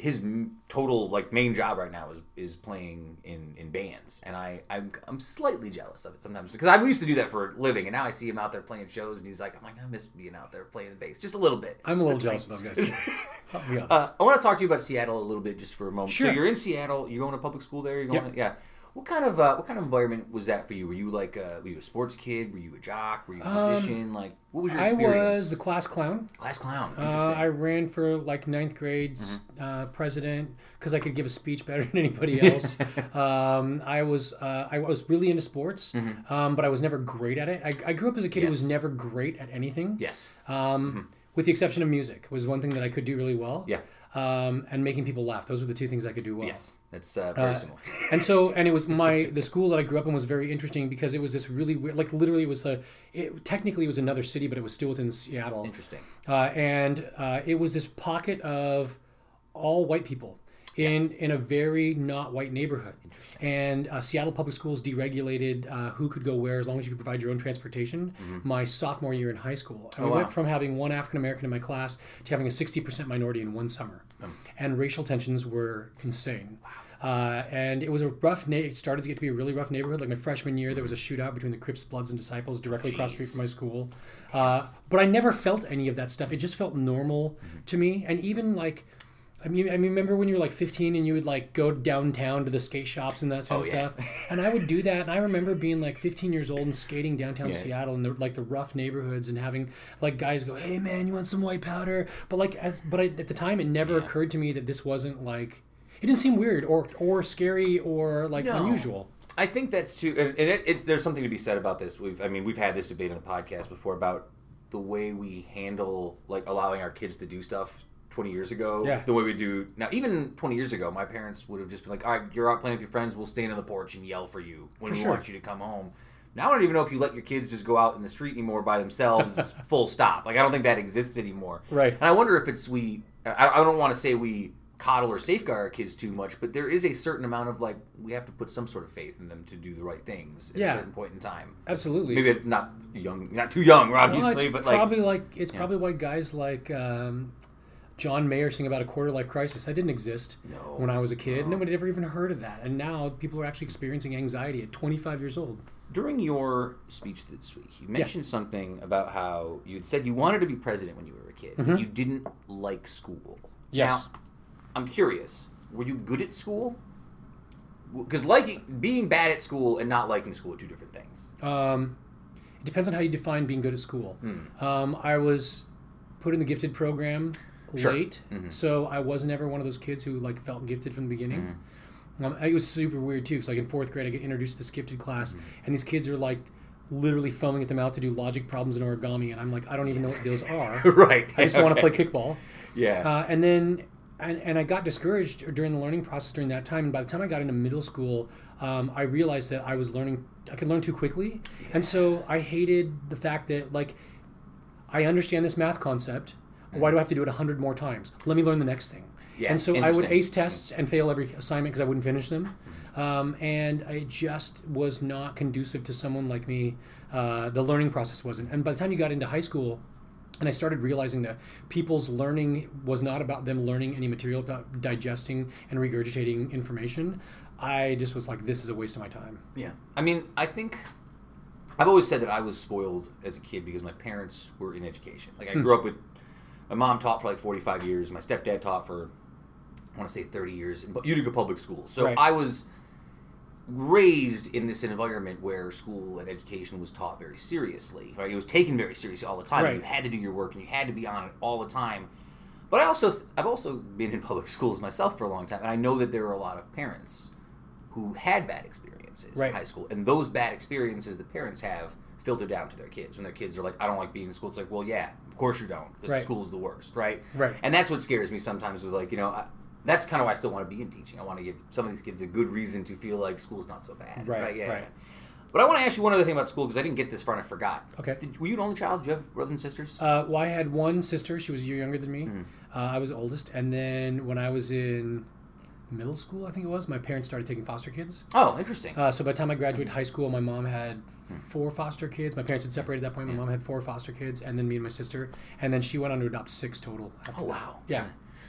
his total main job right now is playing in bands, and I'm slightly jealous of it sometimes because I used to do that for a living, and now I see him out there playing shows, and he's like, I miss being out there playing the bass just a little bit. I'm a little jealous of those guys. I want to talk to you about Seattle a little bit just for a moment. Sure. So you're in Seattle. You're going to public school there. Yeah. What kind of environment was that for you? Were you were you a sports kid? Were you a jock? Were you a musician? What was your experience? I was the class clown. Interesting. I ran for 9th grade president because I could give a speech better than anybody else. I was really into sports, but I was never great at it. I grew up as a kid who was never great at anything. Yes. With the exception of music was one thing that I could do really well. Yeah. And making people laugh. Those were the two things I could do well. Yes, that's very similar. And it was the school that I grew up in was very interesting because it was this really weird, literally technically it was another city, but it was still within Seattle. Interesting. And it was this pocket of all white people in a very not white neighborhood. Interesting. And Seattle Public Schools deregulated who could go where as long as you could provide your own transportation my sophomore year in high school. And we went from having one African American in my class to having a 60% minority in one summer. And racial tensions were insane. Wow. And it was it started to get to be a really rough neighborhood. My freshman year, there was a shootout between the Crips, Bloods, and Disciples directly across the street from my school. But I never felt any of that stuff. It just felt normal to me. And even I mean, remember when you were 15 and you would go downtown to the skate shops and that sort of stuff? And I would do that. And I remember being 15 years old and skating downtown Seattle and the rough neighborhoods and having guys go, hey man, you want some white powder? But at the time, it never occurred to me that this wasn't it didn't seem weird or scary or unusual. I think that's too, and there's something to be said about this. We've had this debate on the podcast before about the way we handle allowing our kids to do stuff 20 years ago, the way we do now. Even 20 years ago, my parents would have just been like, all right, you're out playing with your friends, we'll stand on the porch and yell for you when we want you to come home. Now I don't even know if you let your kids just go out in the street anymore by themselves, full stop. I don't think that exists anymore. Right. And I wonder if it's I don't want to say we coddle or safeguard our kids too much, but there is a certain amount of we have to put some sort of faith in them to do the right things at a certain point in time. Absolutely. Maybe not too young, obviously, but probably why guys John Mayer sing about a quarter-life crisis. That didn't exist when I was a kid. No. Nobody had ever even heard of that. And now people are actually experiencing anxiety at 25 years old. During your speech this week, you mentioned something about how you had said you wanted to be president when you were a kid. You didn't like school. Yes. Now, I'm curious. Were you good at school? Because being bad at school and not liking school are two different things. It depends on how you define being good at school. I was put in the gifted program late, so I was never one of those kids who felt gifted from the beginning. It was super weird too, because in 4th grade I get introduced to this gifted class, and these kids are literally foaming at the mouth to do logic problems in origami, and I'm I don't even know what those are. Right. I just want to play kickball. And I got discouraged during the learning process during that time, and by the time I got into middle school, I realized that I could learn too quickly, and so I hated the fact that I understand this math concept. Why do I have to do it 100 more times? Let me learn the next thing. Yes, and so I would ace tests and fail every assignment because I wouldn't finish them. And it just was not conducive to someone like me. The learning process wasn't. And by the time you got into high school, and I started realizing that people's learning was not about them learning any material, about digesting and regurgitating information, I just was this is a waste of my time. Yeah. I think I've always said that I was spoiled as a kid because my parents were in education. I grew up with... My mom taught for 45 years. My stepdad taught for, I want to say, 30 years in Utica Public School. So right. I was raised in this environment where school and education was taught very seriously. Right? It was taken very seriously all the time. Right. You had to do your work and you had to be on it all the time. But I've also been in public schools myself for a long time, and I know that there are a lot of parents who had bad experiences in high school. And those bad experiences that parents have filter down to their kids. When their kids are I don't like being in school, it's well, yeah, of course you don't, because school's the worst, right? And that's what scares me sometimes with, that's kind of why I still want to be in teaching. I want to give some of these kids a good reason to feel like school's not so bad. Right. But I want to ask you one other thing about school because I didn't get this far and I forgot. Okay. Were you an only child? Do you have brothers and sisters? Well, I had one sister. She was a year younger than me. Mm. I was the oldest. And then when I was in middle school, I think it was, my parents started taking foster kids. Oh, interesting. So by the time I graduated high school, my mom had 4 foster kids. My parents had separated at that point. My mom had 4 foster kids, and then me and my sister. And then she went on to adopt 6 total. Oh, wow. That. Yeah.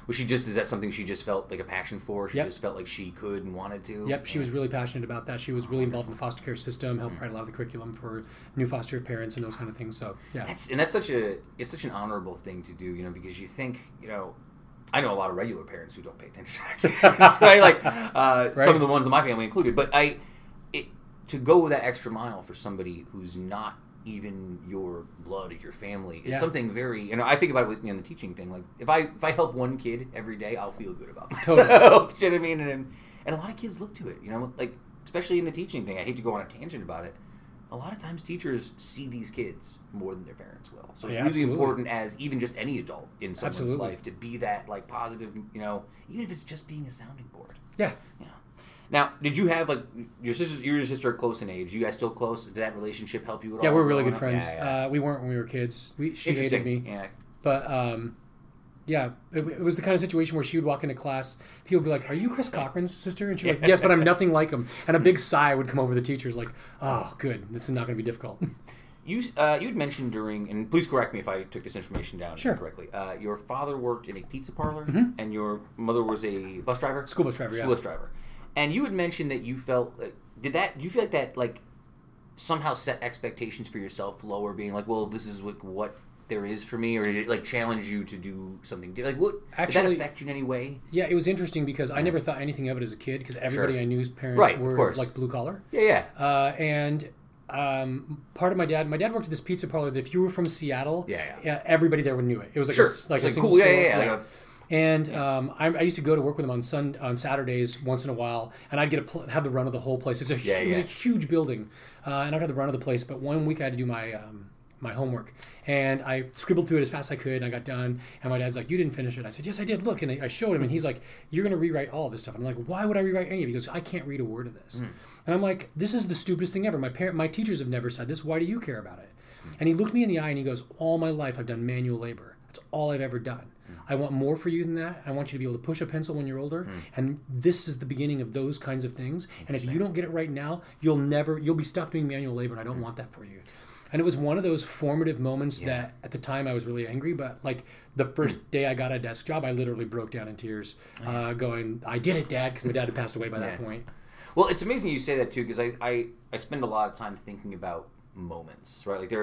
Was she just, is that something she just felt like a passion for? She just felt like she could and wanted to? Yep, she was really passionate about that. She was really involved in the foster care system, helped write a lot of the curriculum for new foster parents and those kind of things. So, yeah. That's such an honorable thing to do, you know, because you think, you know, I know a lot of regular parents who don't pay attention to their kids, right? Like some of the ones in my family included. But to go that extra mile for somebody who's not even your blood or your family is something very, you know, I think about it with the teaching thing. Like if I help one kid every day, I'll feel good about myself. Totally. You know what I mean? And a lot of kids look to it, you know, like especially in the teaching thing. I hate to go on a tangent about it. A lot of times teachers see these kids more than their parents will. So it's really important as even just any adult in someone's life to be that like positive, you know, even if it's just being a sounding board. Yeah. Yeah. Now, did you have, like, your sister are close in age. You guys still close? Did that relationship help you at all? Yeah, we're really good friends. Yeah. We weren't when we were kids. She hated me. Yeah. But, it was the kind of situation where she would walk into class. People would be like, are you Chris Cochran's sister? And she'd be like, yes, but I'm nothing like him. And a big sigh would come over the teachers like, oh, good. This is not going to be difficult. You'd mentioned during, and please correct me if I took this information down incorrectly, your father worked in a pizza parlor, and your mother was a bus driver? School bus driver, School bus driver. And you had mentioned that you felt did you feel like that somehow set expectations for yourself lower, being like, well, this is what there is for me, or did it like challenge you to do something different? Like, what actually, did that affect you in any way? Yeah, it was interesting because I never thought anything of it as a kid because everybody I knew's parents were like blue collar. Yeah, yeah. Part of my dad worked at this pizza parlor that if you were from Seattle, everybody there knew it. It was like a cool store. And I used to go to work with him on Saturdays once in a while, and I'd have the run of the whole place. It was a huge building, and I'd have the run of the place. But one week I had to do my my homework, and I scribbled through it as fast as I could, and I got done. And my dad's like, "You didn't finish it." I said, "Yes, I did. Look." And I showed him, and he's like, "You're going to rewrite all of this stuff." I'm like, "Why would I rewrite any of it?" He goes, "I can't read a word of this." And I'm like, "This is the stupidest thing ever. My teachers have never said this. Why do you care about it?" And he looked me in the eye, and he goes, "All my life I've done manual labor. That's all I've ever done. I want more for you than that. I want you to be able to push a pencil when you're older. And this is the beginning of those kinds of things. And if you don't get it right now, you'll be stuck doing manual labor, and I don't want that for you." And it was one of those formative moments that at the time I was really angry, but like the first day I got a desk job, I literally broke down in tears going, "I did it, Dad," because my dad had passed away by that point. Well, it's amazing you say that too, because I spend a lot of time thinking about moments, right? Like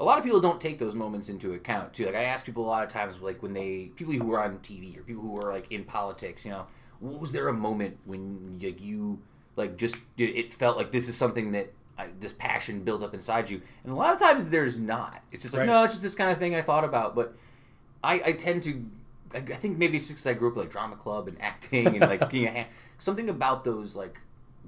a lot of people don't take those moments into account, too. Like, I ask people a lot of times, like, people who are on TV or people who are, like, in politics, you know, was there a moment when it felt like this is something that this passion built up inside you? And a lot of times there's not. It's just like, no, it's just this kind of thing I thought about. But I tend to, I think maybe it's just because I grew up, like, drama club and acting and, like, being something about those, like,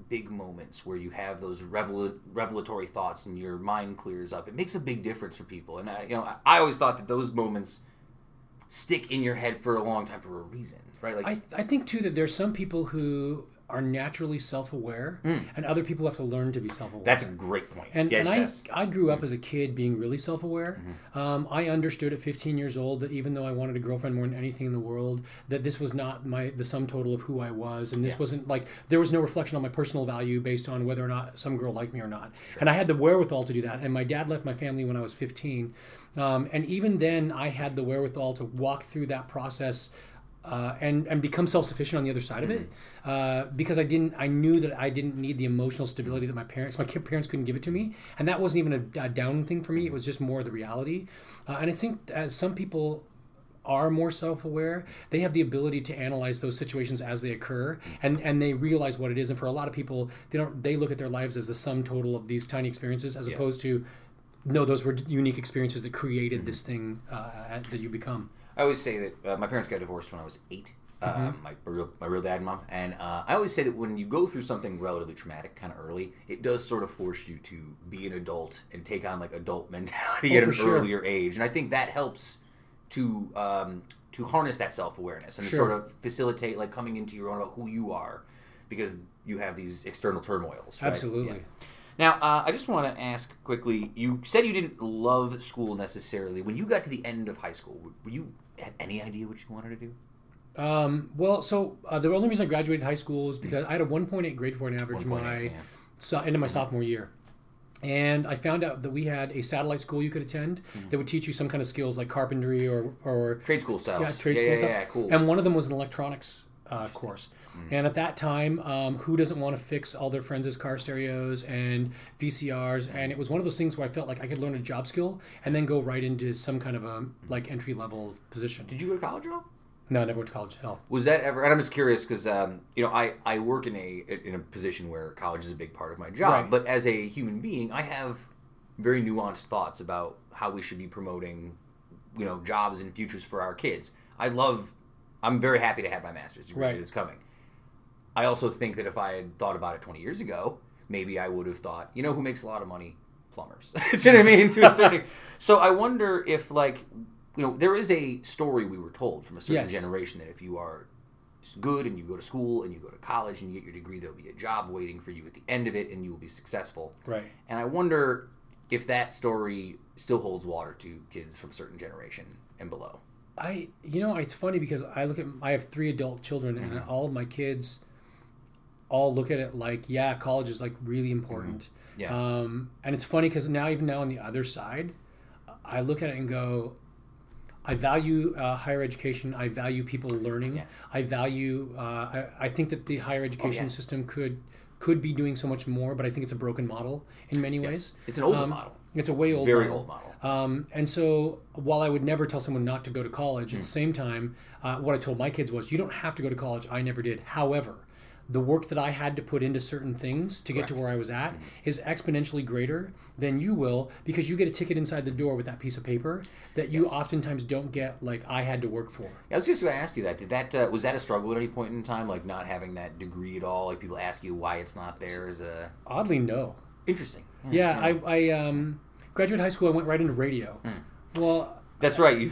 big moments where you have those revelatory thoughts and your mind clears up. It makes a big difference for people. And I always thought that those moments stick in your head for a long time for a reason, right? Like I think too that there's some people who are naturally self-aware and other people have to learn to be self-aware. That's a great point. And I grew up as a kid being really self-aware. I understood at 15 years old that even though I wanted a girlfriend more than anything in the world, that this was not the sum total of who I was, and this wasn't like, there was no reflection on my personal value based on whether or not some girl liked me or not. And I had the wherewithal to do that, and my dad left my family when I was 15. And even then I had the wherewithal to walk through that process and become self-sufficient on the other side of it, because I knew that I didn't need the emotional stability that my parents couldn't give it to me, and that wasn't even a down thing for me. It was just more the reality, and I think as some people are more self-aware, they have the ability to analyze those situations as they occur, and they realize what it is. And for a lot of people, they look at their lives as the sum total of these tiny experiences, as opposed to, no, those were unique experiences that created this thing that you become. I always say that my parents got divorced when I was 8, my real dad and mom, and I always say that when you go through something relatively traumatic kind of early, it does sort of force you to be an adult and take on like adult mentality at an earlier age, and I think that helps to harness that self-awareness and sure. to sort of facilitate like coming into your own about who you are, because you have these external turmoils. Right? Absolutely. Yeah. Now, I just want to ask quickly, you said you didn't love school necessarily. When you got to the end of high school, were you had any idea what you wanted to do? The only reason I graduated high school is because I had a 1.8 grade point average end of my sophomore year. And I found out that we had a satellite school you could attend that would teach you some kind of skills like carpentry or trade school stuff. Yeah, trade school stuff. Yeah, cool. And one of them was an electronics course. Mm-hmm. And at that time, who doesn't want to fix all their friends' car stereos and VCRs? And it was one of those things where I felt like I could learn a job skill and then go right into some kind of a like entry-level position. Did you go to college at all? No, I never went to college at all. Was that ever? And I'm just curious because I work in a position where college is a big part of my job. Right. But as a human being, I have very nuanced thoughts about how we should be promoting, jobs and futures for our kids. I'm very happy to have my master's degree that is coming. I also think that if I had thought about it 20 years ago, maybe I would have thought, who makes a lot of money? Plumbers. Do you know what I mean? To a certain. So I wonder if there is a story we were told from a certain generation that if you are good and you go to school and you go to college and you get your degree, there'll be a job waiting for you at the end of it and you will be successful. Right. And I wonder if that story still holds water to kids from a certain generation and below. It's funny because I have 3 adult children and mm-hmm. all of my kids all look at it like, yeah, college is like really important. Mm-hmm. Yeah. And it's funny because even now on the other side, I look at it and go, I value higher education. I value people learning. Yeah. I value. I think that the higher education system could be doing so much more, but I think it's a broken model in many ways. It's an older model. It's a very old model. And so, while I would never tell someone not to go to college, at the same time, what I told my kids was, "You don't have to go to college." I never did. However, the work that I had to put into certain things to get to where I was at is exponentially greater than you will, because you get a ticket inside the door with that piece of paper that you oftentimes don't get, like I had to work for. Yeah, I was just going to ask you that. Was that a struggle at any point in time, like not having that degree at all? Like people ask you why it's not there? Oddly, no. Interesting. Yeah, yeah. I graduated high school. I went right into radio. Mm. Well... That's right.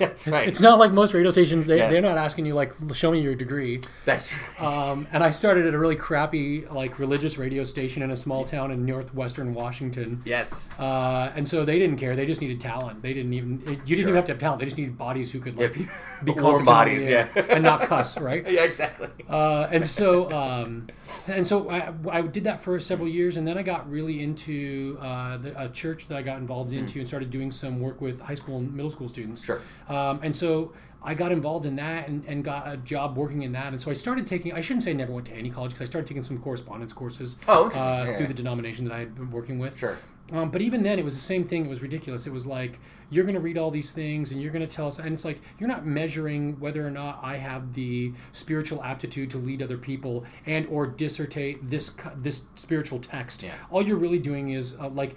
That's right. It's not like most radio stations. They're not asking you, like, show me your degree. That's right. And I started at a really crappy, like, religious radio station in a small town in northwestern Washington. Yes. And so they didn't care. They just needed talent. They didn't even... You didn't even have to have talent. They just needed bodies who could, like, be warm bodies, and not cuss, right? Yeah, exactly. And so I did that for several years, and then I got really into a church that I got involved into and started doing some work with high school and middle school students. Sure. And so I got involved in that and got a job working in that. And so I started taking, I shouldn't say never went to any college, because I started taking some correspondence courses through the denomination that I had been working with. Sure. But even then, it was the same thing. It was ridiculous. It was like, you're going to read all these things and you're going to tell us. And it's like, you're not measuring whether or not I have the spiritual aptitude to lead other people and or dissertate this spiritual text. Yeah. All you're really doing is like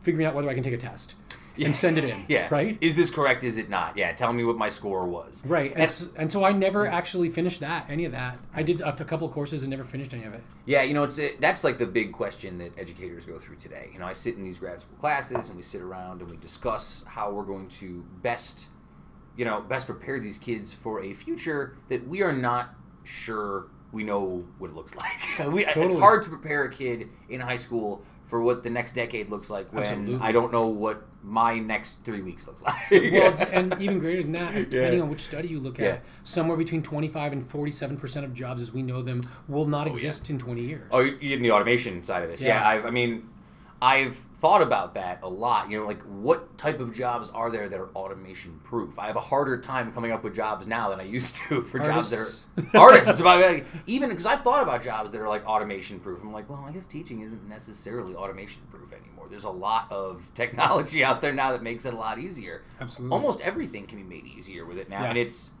figuring out whether I can take a test. Yeah. And send it in, right? Is this correct? Is it not? Yeah, tell me what my score was. Right, and so I never actually finished any of that. I did a couple of courses and never finished any of it. Yeah, that's like the big question that educators go through today. I sit in these grad school classes and we sit around and we discuss how we're going to best prepare these kids for a future that we are not sure we know what it looks like. It's hard to prepare a kid in high school for what the next decade looks like when Absolutely. I don't know what my next 3 weeks looks like. Well, and even greater than that, depending on which study you look at, somewhere between 25 and 47% of jobs as we know them will not exist in 20 years. Oh, in the automation side of this. Yeah, I've thought about that a lot. Like what type of jobs are there that are automation-proof? I have a harder time coming up with jobs now than I used to for jobs that are artists. Even because I've thought about jobs that are like automation-proof. I'm like, well, I guess teaching isn't necessarily automation-proof anymore. There's a lot of technology out there now that makes it a lot easier. Absolutely. Almost everything can be made easier with it now. Yeah. And it's,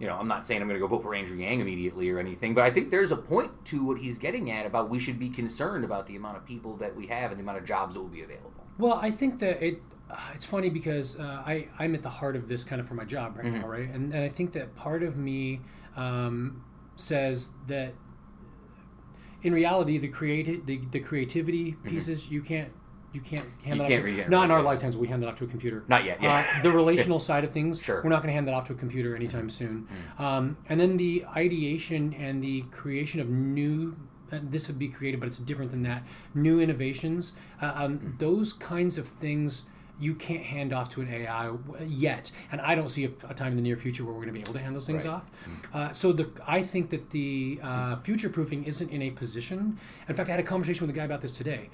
I'm not saying I'm going to go vote for Andrew Yang immediately or anything, but I think there's a point to what he's getting at about we should be concerned about the amount of people that we have and the amount of jobs that will be available. Well, I think that it's funny because I'm at the heart of this kind of for my job right now, right? And I think that part of me says that in reality, the creativity pieces, you can't You can't hand that off. Not in our lifetimes. We hand that off to a computer. Not yet. Yeah. The relational side of things. Sure. We're not going to hand that off to a computer anytime soon. Mm. And then the ideation and the creation of new. This would be creative, but it's different than that. New innovations. Those kinds of things. You can't hand off to an AI yet, and I don't see a time in the near future where we're going to be able to hand those things off. I think that the future-proofing isn't in a position. In fact, I had a conversation with a guy about this today.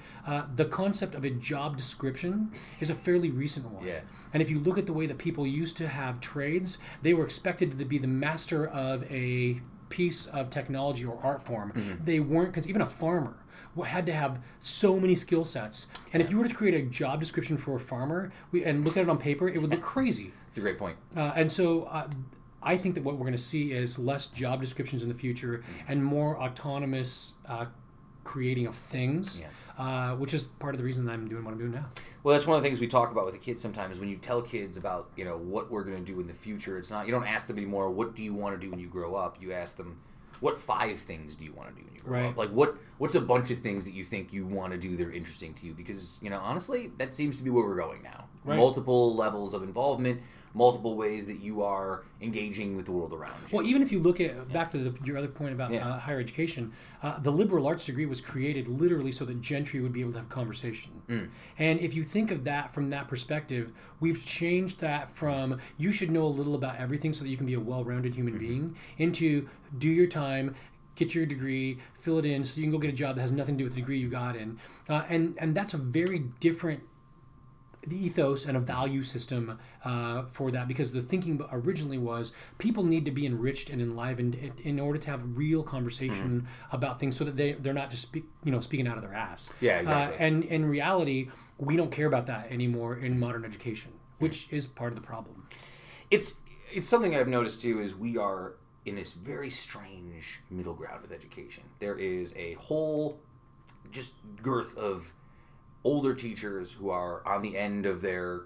The concept of a job description is a fairly recent one. Yeah. And if you look at the way that people used to have trades, they were expected to be the master of a piece of technology or art form. Mm-hmm. They weren't, because even a farmer had to have so many skill sets. And if you were to create a job description for a farmer and look at it on paper, it would look crazy. That's a great point. And so I think that what we're going to see is less job descriptions in the future and more autonomous creating of things, which is part of the reason that I'm doing what I'm doing now. Well, that's one of the things we talk about with the kids sometimes. When you tell kids about, you know, what we're going to do in the future, it's not, you don't ask them anymore, what do you want to do when you grow up? You ask them, what 5 things do you want to do when you grow up? Like, what's a bunch of things that you think you want to do that are interesting to you? Because, you know, honestly, that seems to be where we're going now. Right. Multiple levels of involvement, multiple ways that you are engaging with the world around you. Well, even if you look at, back to your other point about higher education, the liberal arts degree was created literally so that gentry would be able to have conversation. Mm. And if you think of that from that perspective, we've changed that from you should know a little about everything so that you can be a well-rounded human being into do your time, get your degree, fill it in so you can go get a job that has nothing to do with the degree you got in. And that's a very different ethos and a value system for that, because the thinking originally was people need to be enriched and enlivened in order to have a real conversation about things so that they're not just speaking out of their ass. Yeah, exactly. And in reality, we don't care about that anymore in modern education, which is part of the problem. It's something I've noticed too is we are in this very strange middle ground with education. There is a whole just girth of older teachers who are on the end of their,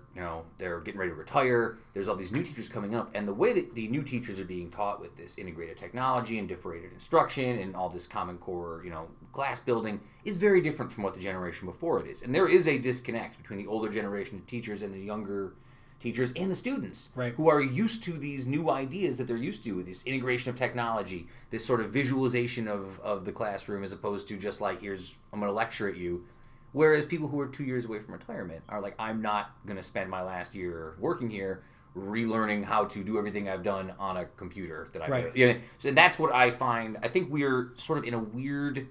they're getting ready to retire. There's all these new teachers coming up. And the way that the new teachers are being taught with this integrated technology and differentiated instruction and all this Common Core, class building is very different from what the generation before it is. And there is a disconnect between the older generation of teachers and the younger teachers and the students who are used to these new ideas that they're used to, this integration of technology, this sort of visualization of the classroom as opposed to just like, here's, I'm going to lecture at you. Whereas people who are 2 years away from retirement are like, I'm not going to spend my last year working here relearning how to do everything I've done on a computer that I've done. So that's what I find. I think we're sort of in a weird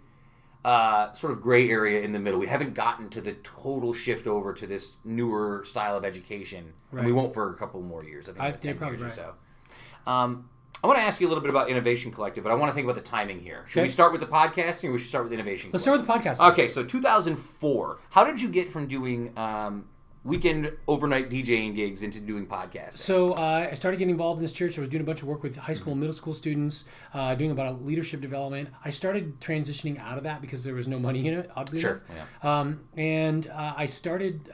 sort of gray area in the middle. We haven't gotten to the total shift over to this newer style of education. Right. And we won't for a couple more years. I think like 10 years or so. I want to ask you a little bit about Innovation Collective, but I want to think about the timing here. Should we start with the podcasting, or we should start with Innovation Collective? Let's start with the podcasting. Okay, so 2004. How did you get from doing weekend overnight DJing gigs into doing podcasting? So I started getting involved in this church. I was doing a bunch of work with high school and middle school students, doing about leadership development. I started transitioning out of that because there was no money in it, oddly enough. I started...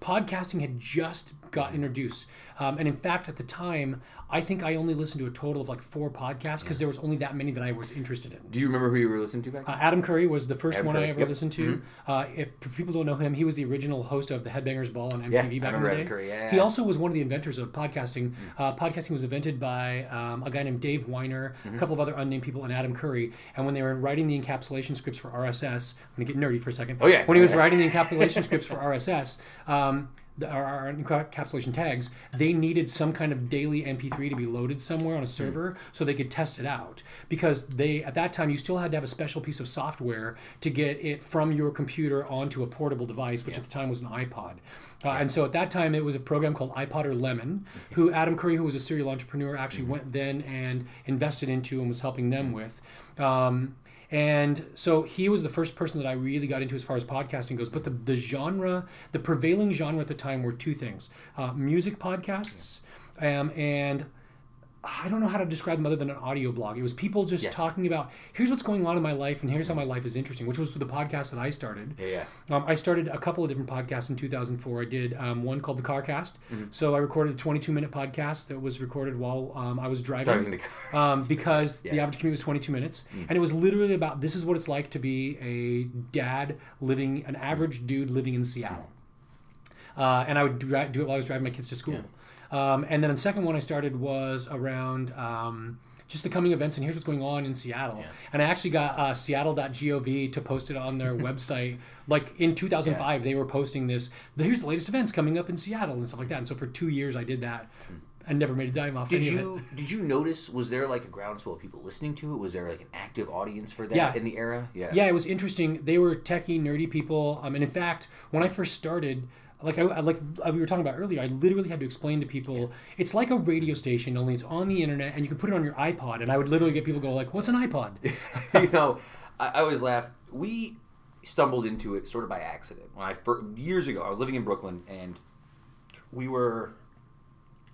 podcasting had just got introduced. And in fact, at the time, I think I only listened to a total of like 4 podcasts because there was only that many that I was interested in. Do you remember who you were listening to back then? Adam Curry was the first one I ever listened to. If people don't know him, he was the original host of the Headbangers Ball on MTV back in the day. Adam Curry, He also was one of the inventors of podcasting. Podcasting was invented by a guy named Dave Weiner, a couple of other unnamed people, and Adam Curry. And when they were writing the encapsulation scripts for RSS, I'm going to get nerdy for a second. When he was writing the encapsulation scripts for RSS, our encapsulation tags, they needed some kind of daily MP3 to be loaded somewhere on a server so they could test it out. Because they, at that time, you still had to have a special piece of software to get it from your computer onto a portable device, which at the time was an iPod. And so at that time, it was a program called iPod or Lemon, who Adam Curry, who was a serial entrepreneur, actually went then and invested into and was helping them with. And so he was the first person that I really got into as far as podcasting goes. But the genre, the prevailing genre at the time were 2 things. Music podcasts and I don't know how to describe them other than an audio blog. It was people just talking about, here's what's going on in my life and here's how my life is interesting, which was the podcast that I started. I started a couple of different podcasts in 2004. I did one called The Carcast. So I recorded a 22-minute podcast that was recorded while I was driving the car. Because the average commute was 22 minutes. And it was literally about, this is what it's like to be a dad living, an average dude living in Seattle. And I would do it while I was driving my kids to school. And then the second one I started was around just the coming events and here's what's going on in Seattle. And I actually got seattle.gov to post it on their website. Like in 2005, they were posting this, here's the latest events coming up in Seattle and stuff like that. And so for 2 years I did that. I never made a dime off any of it. Did you notice, was there like a groundswell of people listening to it? Was there like an active audience for that in the era? Yeah, it was interesting. They were techie, nerdy people. And in fact, when I first started, like we were talking about earlier, I literally had to explain to people, it's like a radio station, only it's on the internet, and you can put it on your iPod. And I would literally get people go like, what's an iPod? You know, I always laugh. We stumbled into it sort of by accident. When I years ago, I was living in Brooklyn, and we were...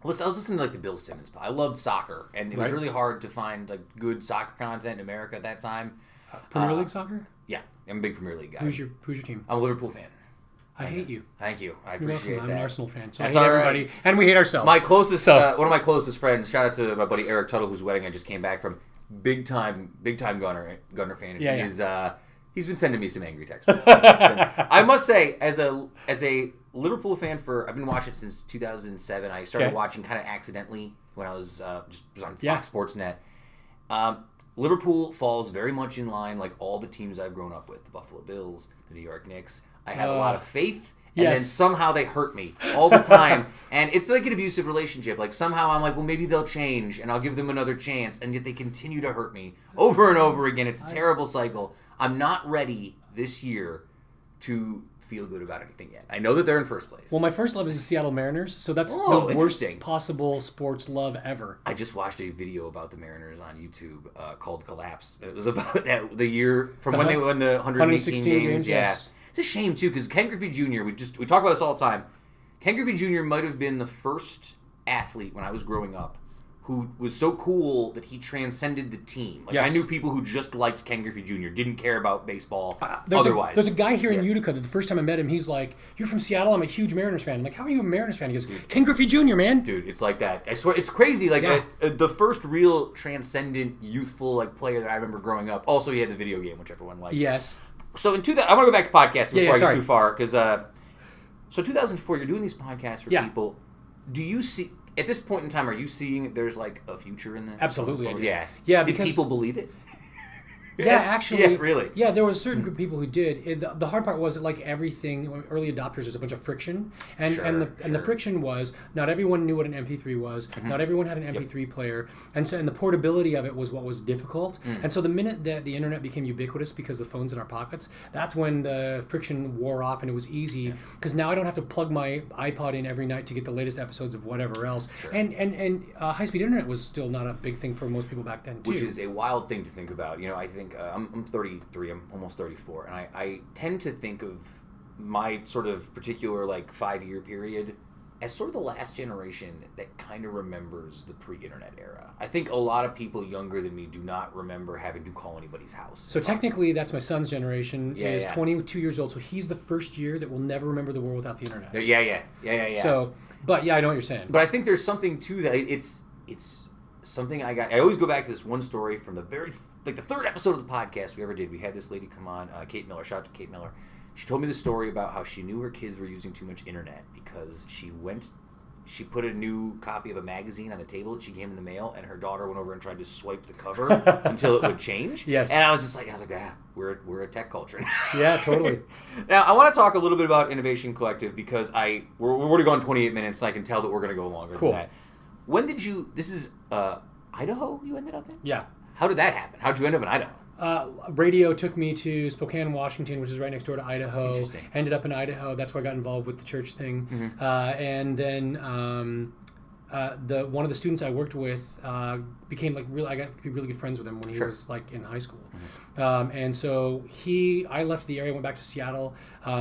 I was listening to like the Bill Simmons podcast. I loved soccer, and it was really hard to find like good soccer content in America at that time. Premier League soccer? Yeah, I'm a big Premier League guy. Who's your team? I'm a Liverpool fan. I hate you. Thank you. I appreciate that. I'm an Arsenal fan, so that's I hate everybody, and we hate ourselves. My closest, one of my closest friends. Shout out to my buddy Eric Tuttle, whose wedding I just came back from. Big time Gunner fan. And he's been sending me some angry text messages. I must say, as a Liverpool fan I've been watching since 2007. I started watching kind of accidentally when I was just on Fox Sports Net. Liverpool falls very much in line like all the teams I've grown up with: the Buffalo Bills, the New York Knicks. I had a lot of faith, and then somehow they hurt me all the time. And it's like an abusive relationship. Like somehow I'm like, well, maybe they'll change, and I'll give them another chance, and yet they continue to hurt me over and over again. It's a terrible cycle. I'm not ready this year to feel good about anything yet. I know that they're in first place. Well, my first love is the Seattle Mariners, so that's the worst possible sports love ever. I just watched a video about the Mariners on YouTube called Collapse. It was about the year from when they won the 116 games. Yes. It's a shame, too, because Ken Griffey Jr., we talk about this all the time. Ken Griffey Jr. might have been the first athlete when I was growing up who was so cool that he transcended the team. Like I knew people who just liked Ken Griffey Jr., didn't care about baseball otherwise. There's a guy here in Utica that the first time I met him, he's like, you're from Seattle? I'm a huge Mariners fan. I'm like, how are you a Mariners fan? He goes, Ken Griffey Jr., man. Dude, it's like that. I swear, it's crazy. Like the first real transcendent, youthful player that I remember growing up. Also, he had the video game, which everyone liked. Yes. So in 2000, I want to go back to podcasting before I get too far, because so 2004, you're doing these podcasts for people. Do you see at this point in time? Are you seeing that there's like a future in this? Absolutely, I do. Yeah. Did people believe it? Actually, really. Yeah, there was a certain group of people who did. The hard part was that, like everything, early adopters is a bunch of friction, and the friction was not everyone knew what an MP3 was, not everyone had an MP3 player, and the portability of it was what was difficult. And so the minute that the internet became ubiquitous because the phone's in our pockets, that's when the friction wore off and it was easy because now I don't have to plug my iPod in every night to get the latest episodes of whatever else. And high-speed internet was still not a big thing for most people back then too, which is a wild thing to think about. You know, I think. I'm 33, I'm almost 34, and I tend to think of my sort of particular 5-year period as sort of the last generation that kind of remembers the pre-internet era. I think a lot of people younger than me do not remember having to call anybody's house. So technically, that's my son's generation. Yeah, is 22 years old, so he's the first year that will never remember the world without the internet. Yeah. So, but I know what you're saying. But I think there's something to that. It's something I always go back to this one story from the very the third episode of the podcast we ever did. We had this lady come on, Kate Miller. Shout out to Kate Miller. She told me the story about how she knew her kids were using too much internet because she put a new copy of a magazine on the table that she came in the mail, and her daughter went over and tried to swipe the cover until it would change. Yes. And I was like, we're a tech culture now. Yeah, totally. Now, I want to talk a little bit about Innovation Collective because we're already gone 28 minutes, and I can tell that we're going to go longer than that. When did you... This is Idaho you ended up in? Yeah. How did that happen? How'd you end up in Idaho? Radio took me to Spokane, Washington, which is right next door to Idaho. Interesting. Ended up in Idaho. That's where I got involved with the church thing. Mm-hmm. And then one of the students I worked with became like really, I got to be really good friends with him when he sure. was like in high school. Mm-hmm. And so I left the area, went back to Seattle.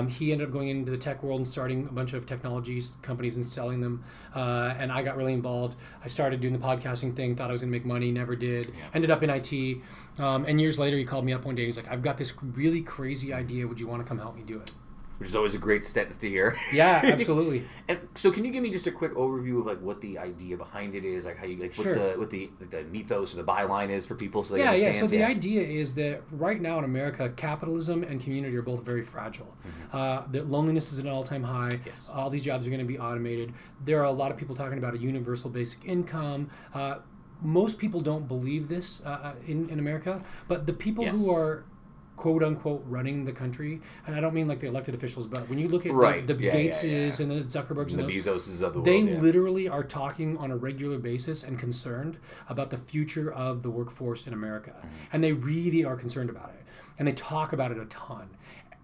He ended up going into the tech world and starting a bunch of technology companies and selling them. And I got really involved. I started doing the podcasting thing, thought I was gonna make money, never did. Yeah. Ended up in IT. And years later, he called me up one day and he's like, I've got this really crazy idea. Would you want to come help me do it? Which is always a great sentence to hear. Yeah, absolutely. And so, can you give me just a quick overview of like what the idea behind it is, like how you like what sure. the mythos or the byline is for people, so they understand? So the idea is that right now in America, capitalism and community are both very fragile. Mm-hmm. That loneliness is at an all-time high. Yes. All these jobs are going to be automated. There are a lot of people talking about a universal basic income. Most people don't believe this in America, but the people yes. who are quote unquote running the country, and I don't mean like the elected officials, but when you look at right. the yeah, Gateses yeah, yeah. and the Zuckerbergs and the Bezoses of the world, they yeah. literally are talking on a regular basis and concerned about the future of the workforce in America, mm-hmm. and they really are concerned about it, and they talk about it a ton,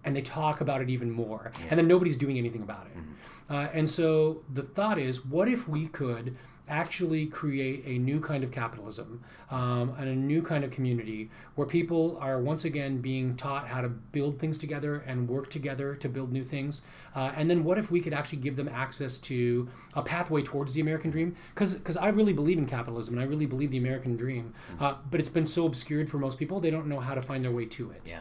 and they talk about it even more, yeah. and then nobody's doing anything about it. Mm-hmm. And so the thought is, what if we could actually create a new kind of capitalism and a new kind of community where people are once again being taught how to build things together and work together to build new things. And then what if we could actually give them access to a pathway towards the American dream? Because I really believe in capitalism and I really believe the American dream, but it's been so obscured for most people, they don't know how to find their way to it. Yeah.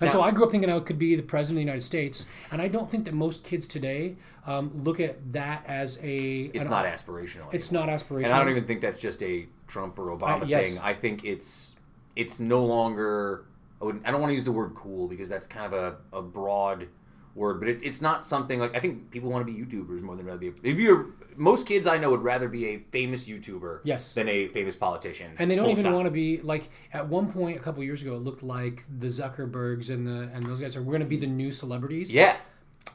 And so I grew up thinking I could be the president of the United States, and I don't think that most kids today look at that as a... It's not aspirational. It's not aspirational. And I don't even think that's just a Trump or Obama thing. I think it's no longer... I don't want to use the word cool because that's kind of a broad word, but it's not something like... I think people want to be YouTubers more than rather be... Most kids I know would rather be a famous YouTuber yes. than a famous politician. And they don't even want to be, like, at one point a couple years ago, it looked like the Zuckerbergs and those guys are, we're going to be the new celebrities. Yeah.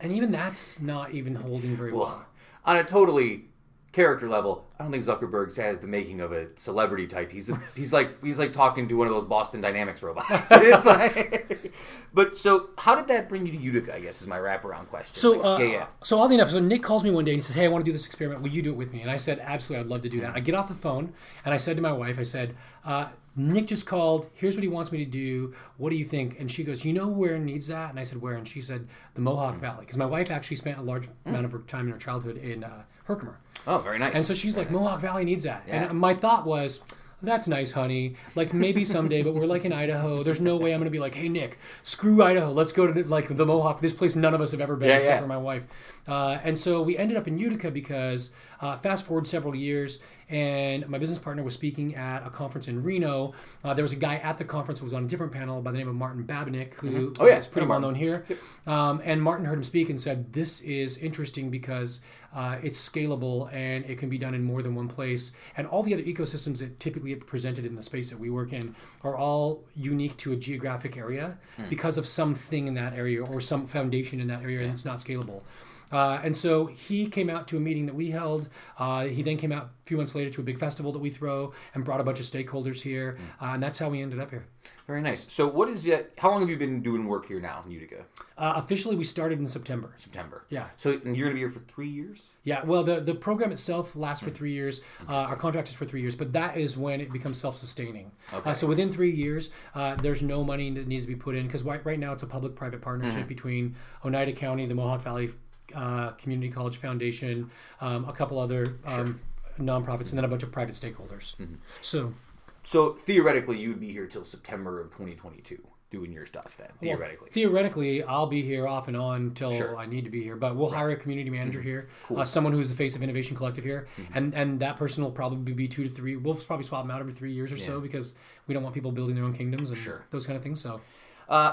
And even that's not even holding very well. On a totally character level, I don't think Zuckerberg has the making of a celebrity type. He's like talking to one of those Boston Dynamics robots. It's like, but so how did that bring you to Utica, I guess, is my wraparound question. So so oddly enough, so Nick calls me one day and he says, hey, I want to do this experiment. Will you do it with me? And I said, absolutely, I'd love to do that. I get off the phone and I said to my wife, I said, Nick just called. Here's what he wants me to do. What do you think? And she goes, you know where needs that? And I said, where? And she said, the Mohawk Valley. Because my wife actually spent a large amount of her time in her childhood in Herkimer. Oh, very nice. And so she's like, Mohawk Valley needs that. Yeah. And my thought was, that's nice, honey. Like, maybe someday, but we're like in Idaho. There's no way I'm going to be like, hey, Nick, screw Idaho. Let's go to the Mohawk, this place none of us have ever been except for my wife. And so we ended up in Utica because fast forward several years, and my business partner was speaking at a conference in Reno. There was a guy at the conference who was on a different panel by the name of Martin Babnick, who mm-hmm. oh, yeah. is pretty well known here. And Martin heard him speak and said, this is interesting because it's scalable and it can be done in more than one place. And all the other ecosystems that typically are presented in the space that we work in are all unique to a geographic area because of something in that area or some foundation in that area that's not scalable. And so he came out to a meeting that we held. He then came out a few months later to a big festival that we throw and brought a bunch of stakeholders here. And that's how we ended up here. Very nice. So how long have you been doing work here now in Utica? Officially, we started in September. Yeah. So you're going to be here for 3 years? Yeah. Well, the program itself lasts for 3 years. Our contract is for 3 years, but that is when it becomes self-sustaining. Okay. So within 3 years, there's no money that needs to be put in because right now it's a public-private partnership between Oneida County, the Mohawk Valley Community College Foundation, a couple other nonprofits, and then a bunch of private stakeholders. Mm-hmm. So theoretically, you'd be here till September of 2022 doing your stuff then, theoretically. Well, theoretically, I'll be here off and on till I need to be here, but we'll hire a community manager here, someone who's the face of Innovation Collective here, and that person will probably be 2 to 3. We'll probably swap them out every 3 years or so because we don't want people building their own kingdoms and those kind of things, so...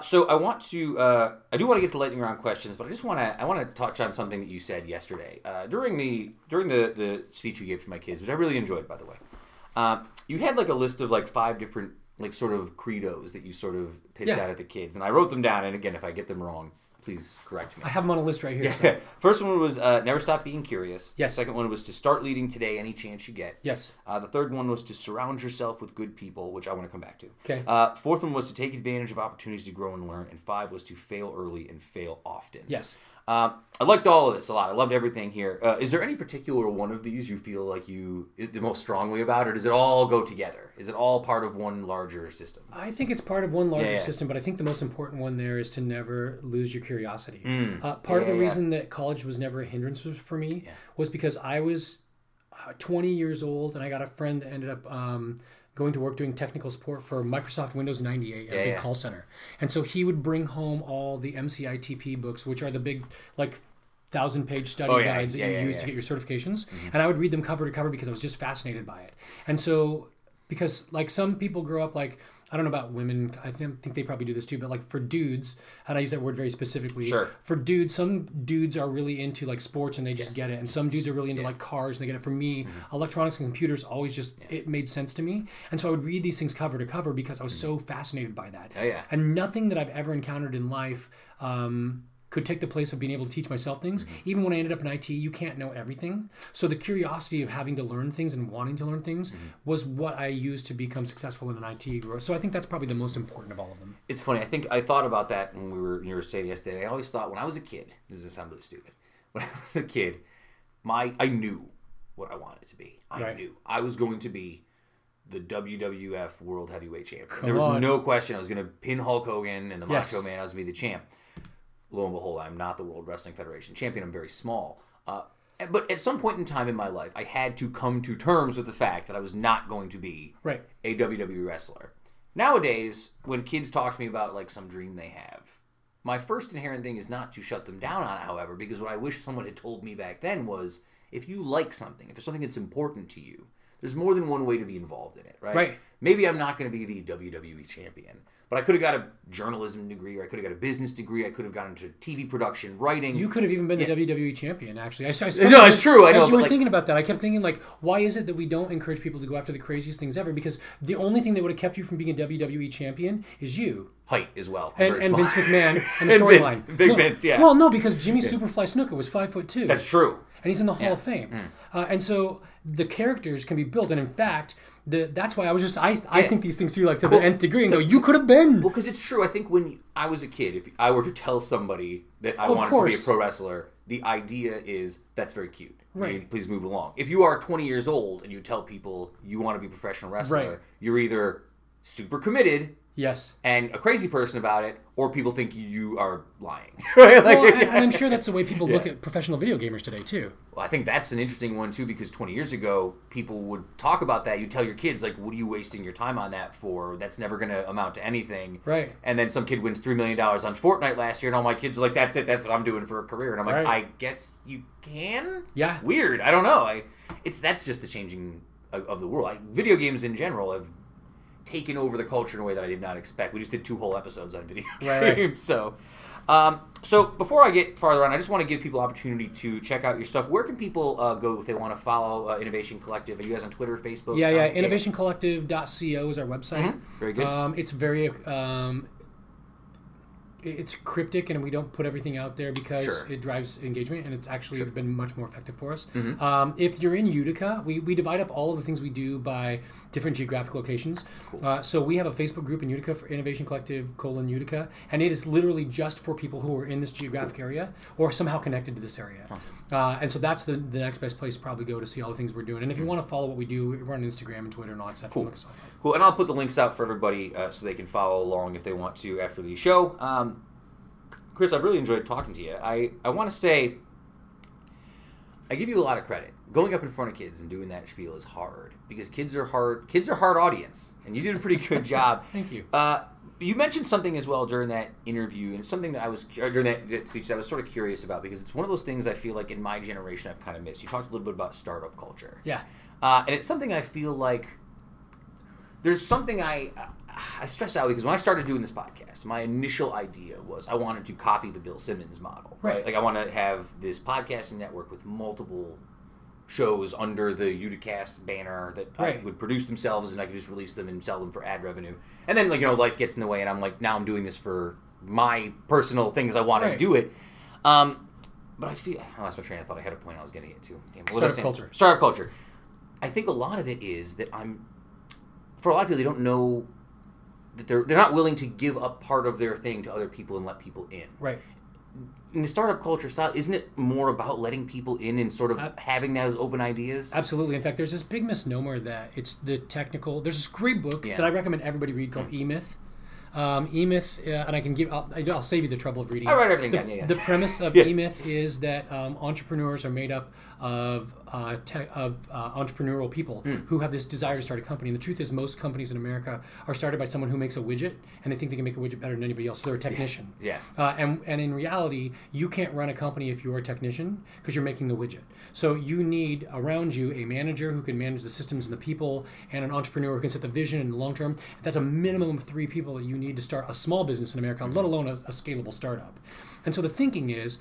So I want to, I do want to get to lightning round questions, but I want to touch on something that you said yesterday during the speech you gave to my kids, which I really enjoyed, by the way. You had like a list of like 5 different like sort of credos that you sort of pitched out at the kids, and I wrote them down. And again, if I get them wrong, please correct me. I have them on a list right here. Yeah. So. First one was never stop being curious. Yes. The second one was to start leading today any chance you get. Yes. The third one was to surround yourself with good people, which I want to come back to. Okay. Fourth one was to take advantage of opportunities to grow and learn. And 5 was to fail early and fail often. Yes. I liked all of this a lot. I loved everything here. Is there any particular one of these you feel like you the most strongly about, or does it all go together? Is it all part of one larger system? I think it's part of one larger system, but I think the most important one there is to never lose your curiosity. Part of the reason that college was never a hindrance for me was because I was 20 years old, and I got a friend that ended up going to work doing technical support for Microsoft Windows 98 at a big call center. And so he would bring home all the MCITP books, which are the big, like, 1,000-page study guides that you use to get your certifications. And I would read them cover to cover because I was just fascinated by it. And so, because, like, some people grow up, like, I don't know about women, I think they probably do this too, but, like, for dudes, and I use that word very specifically, for dudes, some dudes are really into, like, sports and they just get it, and some dudes are really into, like, cars and they get it. For me, electronics and computers always just, it made sense to me, and so I would read these things cover to cover because I was so fascinated by that. And nothing that I've ever encountered in life could take the place of being able to teach myself things. Even when I ended up in IT, you can't know everything. So the curiosity of having to learn things and wanting to learn things was what I used to become successful in an IT growth. So I think that's probably the most important of all of them. It's funny. I think I thought about that when you were saying yesterday. I always thought when I was a kid, this is going to sound really stupid. When I was a kid, I knew what I wanted to be. I knew. I was going to be the WWF World Heavyweight Champion. There was no question. I was going to pin Hulk Hogan and the Macho Man. I was going to be the champ. Lo and behold, I'm not the World Wrestling Federation champion. I'm very small. But at some point in time in my life, I had to come to terms with the fact that I was not going to be a WWE wrestler. Nowadays, when kids talk to me about like some dream they have, my first inherent thing is not to shut them down on it, however, because what I wish someone had told me back then was, if you like something, if there's something that's important to you, there's more than one way to be involved in it, right? Right. Maybe I'm not going to be the WWE champion, but I could have got a journalism degree, or I could have got a business degree, I could have gotten into TV production, writing. You could have even been the WWE champion, actually. It's true, I know. As you were thinking about that, I kept thinking, like, why is it that we don't encourage people to go after the craziest things ever? Because the only thing that would have kept you from being a WWE champion is you. Height as well. And Vince McMahon and the storyline. Vince. Well, no, because Jimmy Superfly Snuka was 5'2". That's true. And he's in the Hall of Fame. And so the characters can be built. And in fact, that's why I was just, I think these things too, like to the nth degree, and go, you could have been. Well, because it's true. I think when I was a kid, if I were to tell somebody that I wanted to be a pro wrestler, the idea is that's very cute. Right. I mean, please move along. If you are 20 years old and you tell people you want to be a professional wrestler, you're either super committed and a crazy person about it, or people think you are lying. Right? Like, well, I'm sure that's the way people look at professional video gamers today, too. Well, I think that's an interesting one, too, because 20 years ago, people would talk about that. You tell your kids, like, what are you wasting your time on that for? That's never going to amount to anything. Right. And then some kid wins $3 million on Fortnite last year, and all my kids are like, that's it. That's what I'm doing for a career. And I'm like, I guess you can? Yeah. Weird. I don't know. That's just the changing of the world. Video games in general have taken over the culture in a way that I did not expect. We just did 2 whole episodes on video games. So before I get farther on, I just want to give people opportunity to check out your stuff. Where can people go if they want to follow Innovation Collective? Are you guys on Twitter, Facebook? Yeah. Innovationcollective.co is our website. Mm-hmm. Very good. It's very... it's cryptic, and we don't put everything out there because it drives engagement, and it's actually been much more effective for us. Mm-hmm. If you're in Utica, we divide up all of the things we do by different geographic locations. Cool. So we have a Facebook group in Utica for Innovation Collective /Utica, and it is literally just for people who are in this geographic area or somehow connected to this area. Awesome. And so that's the next best place to probably go to see all the things we're doing. And if you want to follow what we do, we're on Instagram and Twitter and all that stuff. Cool. Cool. And I'll put the links out for everybody so they can follow along if they want to after the show. Chris, I've really enjoyed talking to you. I want to say, I give you a lot of credit. Going up in front of kids and doing that spiel is hard because kids are hard audience, and you did a pretty good job. Thank you. You mentioned something as well during that interview, and something that I was during that speech that I was sort of curious about because it's one of those things I feel like in my generation I've kind of missed. You talked a little bit about startup culture. Yeah. And it's something I feel like there's something I stress out because when I started doing this podcast, my initial idea was I wanted to copy the Bill Simmons model, right? Like I want to have this podcasting network with multiple shows under the Uticast banner that would produce themselves, and I could just release them and sell them for ad revenue. And then, like, you know, life gets in the way, and I'm like, now I'm doing this for my personal things. I want to do it. But I feel I lost my train. I thought I had a point I was getting it to. Startup culture. I think a lot of it is that for a lot of people, they don't know that they're not willing to give up part of their thing to other people and let people in. Right. in the startup culture style, isn't it more about letting people in and sort of having those open ideas? Absolutely. In fact, there's this big misnomer that it's the technical. There's this great book that I recommend everybody read called E-Myth. E-Myth, and I can give, I'll save you the trouble of reading. I write everything down, yeah. The premise of E-Myth is that entrepreneurs are made up of entrepreneurial people who have this desire to start a company. And the truth is, most companies in America are started by someone who makes a widget, and they think they can make a widget better than anybody else, so they're a technician. Yeah. And in reality, you can't run a company if you're a technician, because you're making the widget. So you need around you a manager who can manage the systems and the people, and an entrepreneur who can set the vision in the long term. That's a minimum of 3 people that you need to start a small business in America, let alone a scalable startup. And so the thinking is,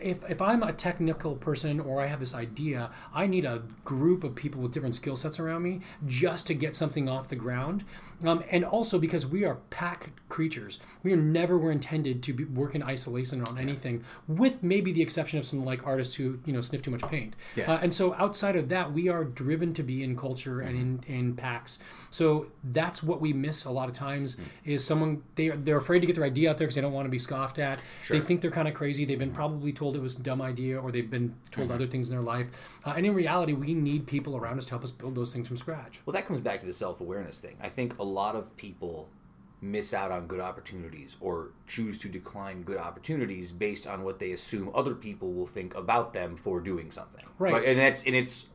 if I'm a technical person or I have this idea, I need a group of people with different skill sets around me just to get something off the ground. And also because we are pack creatures. We were never intended to work in isolation on anything, with maybe the exception of some like artists who sniff too much paint. Yeah. And so outside of that, we are driven to be in culture and in packs. So that's what we miss a lot of times is someone, they're afraid to get their idea out there because they don't want to be scoffed at. Sure. They think they're kind of crazy. They've been probably told it was a dumb idea, or they've been told other things in their life, and in reality we need people around us to help us build those things from scratch. Well, that comes back to the self-awareness thing. I think a lot of people miss out on good opportunities or choose to decline good opportunities based on what they assume other people will think about them for doing something, right? And it's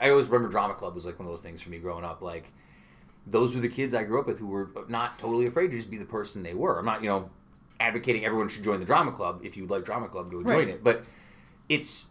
I always remember drama club was like one of those things for me growing up. Like, those were the kids I grew up with who were not totally afraid to just be the person they were. I'm not advocating everyone should join the drama club. If you like drama club, go join it. But it's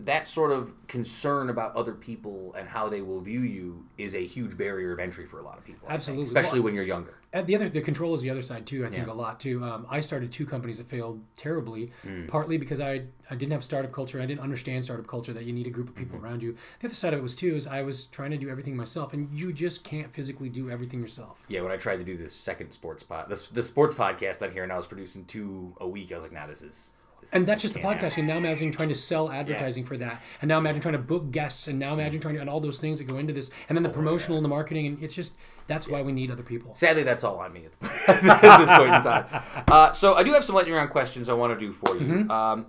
that sort of concern about other people and how they will view you is a huge barrier of entry for a lot of people. Absolutely, especially when you're younger. And the control is the other side too. I think a lot too. I started 2 companies that failed terribly, partly because I didn't have startup culture. I didn't understand startup culture, that you need a group of people around you. The other side of it was too is I was trying to do everything myself, and you just can't physically do everything yourself. Yeah, when I tried to do the second sports pod, the sports podcast on here, and I was producing 2 a week, I was like, nah, this is. And that's just the podcasting. Now imagine trying to sell advertising for that. And now imagine trying to book guests. And now imagine trying to, and all those things that go into this. And then the promotional and the marketing. And it's just, that's why we need other people. Sadly, that's all on me at this point in time. So I do have some lightning round questions I want to do for you.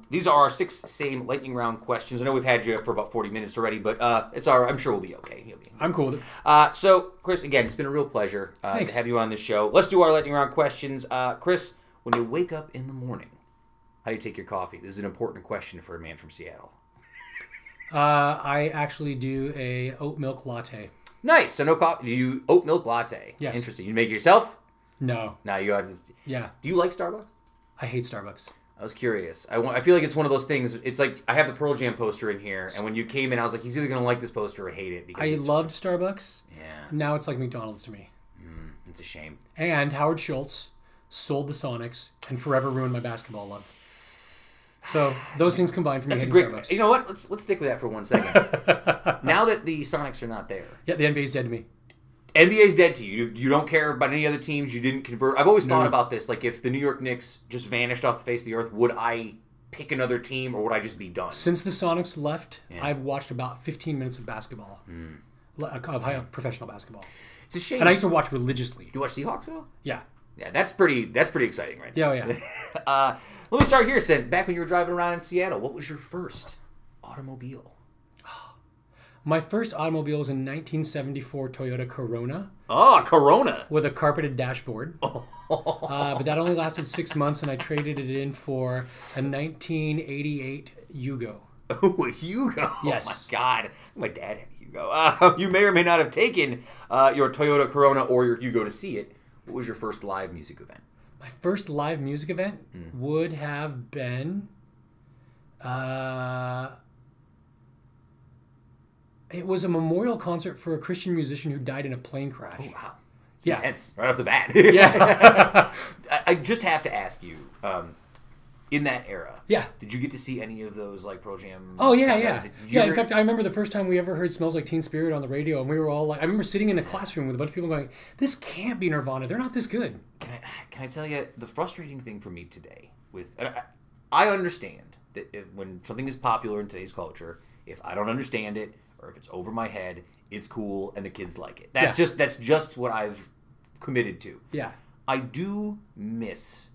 These are our 6 same lightning round questions. I know we've had you up for about 40 minutes already, but it's all right. I'm sure we'll be okay. I'm cool with it. So, Chris, again, it's been a real pleasure to have you on this show. Let's do our lightning round questions. Chris, when you wake up in the morning, how do you take your coffee? This is an important question for a man from Seattle. I actually do a oat milk latte. Nice. So no coffee. You oat milk latte. Yes. Interesting. You make it yourself? No. No, you have to. Yeah. Do you like Starbucks? I hate Starbucks. I was curious. I feel like it's one of those things. It's like I have the Pearl Jam poster in here, and when you came in, I was like, he's either going to like this poster or hate it. Because I loved Starbucks. Yeah. Now it's like McDonald's to me. It's a shame. And Howard Schultz sold the Sonics and forever ruined my basketball love. So those things combined for me. That's a great. Starbucks. You know what? Let's stick with that for one second. Now that the Sonics are not there, the NBA's dead to me. NBA's dead to you. You don't care about any other teams. You didn't convert. I've always thought about this. Like, if the New York Knicks just vanished off the face of the earth, would I pick another team, or would I just be done? Since the Sonics left, I've watched about 15 minutes of basketball, of professional basketball. It's a shame. And I used to watch religiously. Do you watch Seahawks at all? Yeah. Yeah, that's pretty exciting right now. Yeah. Let me start here, Sid. Back when you were driving around in Seattle, what was your first automobile? My first automobile was a 1974 Toyota Corona. Oh, Corona. With a carpeted dashboard. Oh. But that only lasted 6 months, and I traded it in for a 1988 Yugo. Oh, a Yugo. Yes. Oh, my God. My dad had a Yugo. You may or may not have taken your Toyota Corona or your Yugo to see it. What was your first live music event? My first live music event would have been, it was a memorial concert for a Christian musician who died in a plane crash. Oh, wow. It's intense, right off the bat. Yeah. I just have to ask you, in that era, did you get to see any of those like Pearl Jam? Oh yeah. In fact, I remember the first time we ever heard "Smells Like Teen Spirit" on the radio, and we were all like, I remember sitting in a classroom with a bunch of people going, "This can't be Nirvana. They're not this good." Can I tell you the frustrating thing for me today? I understand that when something is popular in today's culture, if I don't understand it or if it's over my head, it's cool and the kids like it. That's just what I've committed to. Yeah, I do miss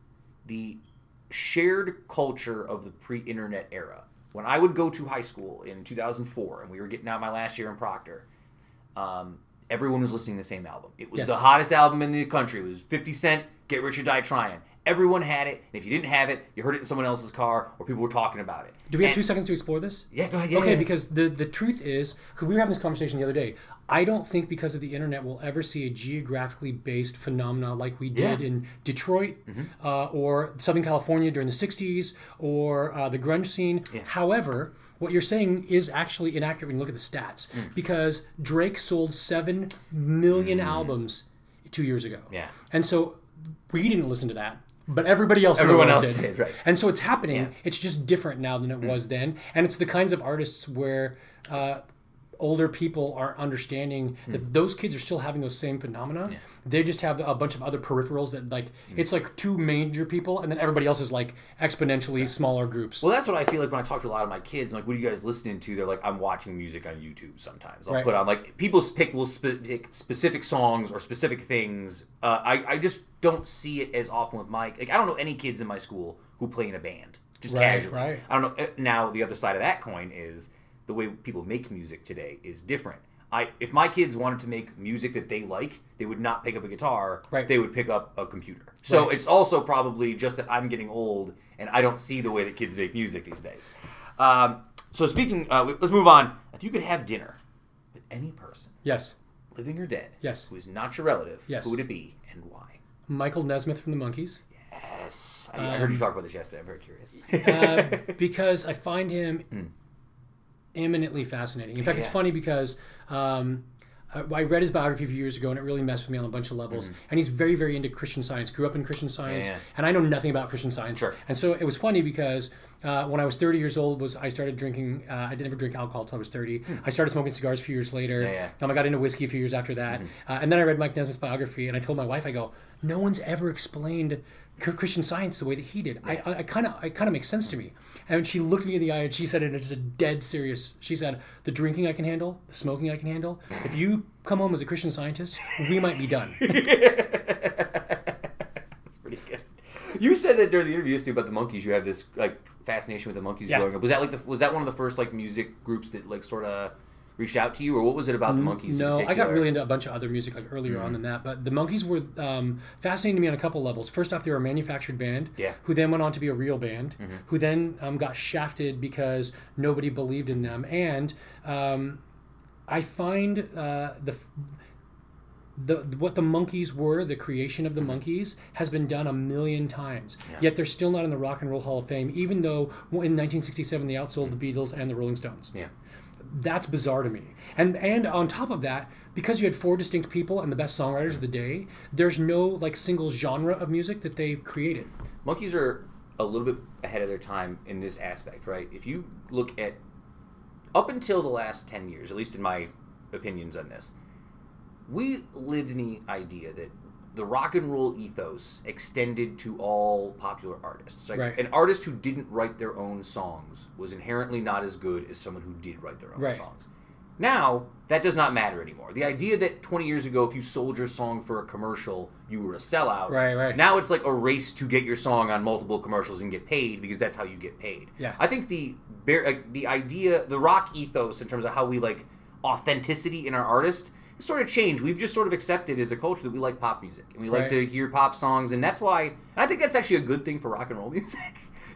the shared culture of the pre-internet era. When I would go to high school in 2004, and we were getting out my last year in Proctor, everyone was listening to the same album. It was the hottest album in the country. It was 50 Cent, Get Rich or Die Trying. Everyone had it, and if you didn't have it, you heard it in someone else's car, or people were talking about it. Do we have 2 seconds to explore this? Yeah, go ahead. Yeah, okay, because the truth is, because we were having this conversation the other day, I don't think because of the internet we'll ever see a geographically based phenomena like we did in Detroit or Southern California during the 60s or the grunge scene. Yeah. However, what you're saying is actually inaccurate when you look at the stats because Drake sold 7 million albums 2 years ago. Yeah. And so we didn't listen to that. But everyone else did. Right. And so it's happening. Yeah. It's just different now than it was then. And it's the kinds of artists where older people are understanding that those kids are still having those same phenomena. Yeah. They just have a bunch of other peripherals that like, it's like two major people and then everybody else is like exponentially smaller groups. Well, that's what I feel like when I talk to a lot of my kids. I'm like, what are you guys listening to? They're like, I'm watching music on YouTube sometimes. I'll put on like, people pick specific songs or specific things. I just don't see it as often with my, like, I don't know any kids in my school who play in a band, just casually. Right. I don't know. Now, the other side of that coin is, the way people make music today is different. If my kids wanted to make music that they like, they would not pick up a guitar. Right. They would pick up a computer. So it's also probably just that I'm getting old and I don't see the way that kids make music these days. So speaking, let's move on. If you could have dinner with any person, living or dead, who is not your relative, who would it be and why? Michael Nesmith from the Monkees. Yes, I heard you talk about this yesterday. I'm very curious because I find him. Eminently fascinating. In fact, it's funny because I read his biography a few years ago and it really messed with me on a bunch of levels. And he's very, very into Christian Science, grew up in Christian Science, and I know nothing about Christian Science. And so it was funny because when I was 30 years old, I started drinking. I didn't ever drink alcohol until I was 30. I started smoking cigars a few years later. I got into whiskey a few years after that. And then I read Mike Nesmith's biography and I told my wife, I go, no one's ever explained Christian Science the way that he did. It kind of makes sense to me. And she looked me in the eye and she said, and it's just a dead serious, she said, the drinking I can handle, the smoking I can handle. If you come home as a Christian Scientist, we might be done. That's pretty good. You said that during the interview too about the Monkees, you have this like fascination with the Monkees growing up. Was that like was that one of the first like music groups that like sort of reached out to you, or what was it about the Monkees? No, I got really into a bunch of other music like earlier on than that, but the Monkees were fascinating to me on a couple levels. First off, they were a manufactured band who then went on to be a real band, who then got shafted because nobody believed in them. And I find what the Monkees were, the creation of the Monkees, has been done a million times. Yet they're still not in the Rock and Roll Hall of Fame, even though in 1967 they outsold the Beatles and the Rolling Stones. Yeah. That's bizarre to me. And on top of that, because you had four distinct people and the best songwriters of the day, there's no like single genre of music that they created. Monkees are a little bit ahead of their time in this aspect, right? If you look at up until the last 10 years, at least in my opinions on this, we lived in the idea that the rock and roll ethos extended to all popular artists. Like an artist who didn't write their own songs was inherently not as good as someone who did write their own songs. Now, that does not matter anymore. The idea that 20 years ago, if you sold your song for a commercial, you were a sellout. Right. Now it's like a race to get your song on multiple commercials and get paid because that's how you get paid. Yeah. I think the idea, the rock ethos in terms of how we like authenticity in our artist sort of change. We've just sort of accepted as a culture that we like pop music and we like to hear pop songs, and that's why. And I think that's actually a good thing for rock and roll music.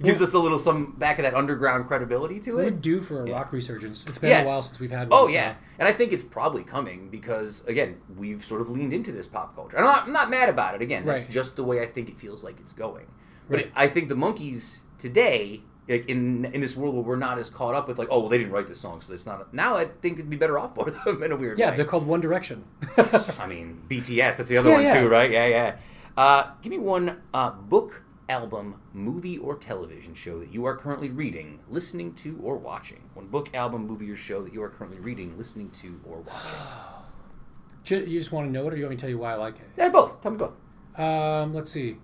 Gives us a little some back of that underground credibility to it. We're due for a rock resurgence. It's been a while since we've had one. Oh yeah, and I think it's probably coming because again we've sort of leaned into this pop culture. I'm not mad about it. Again, that's just the way I think it feels like it's going. But I think the Monkees today, like in this world where we're not as caught up with like, oh well, they didn't write this song, so it's not. Now I think it'd be better off for them in a weird way. Yeah, they're called One Direction. I mean BTS, that's the other one too, right? Yeah. Give me one book, album, movie, or television show that you are currently reading, listening to, or watching. One book, album, movie, or show that you are currently reading, listening to, or watching. You just want to know it, or you want me to tell you why I like it? Yeah, both. Tell me both. Let's see.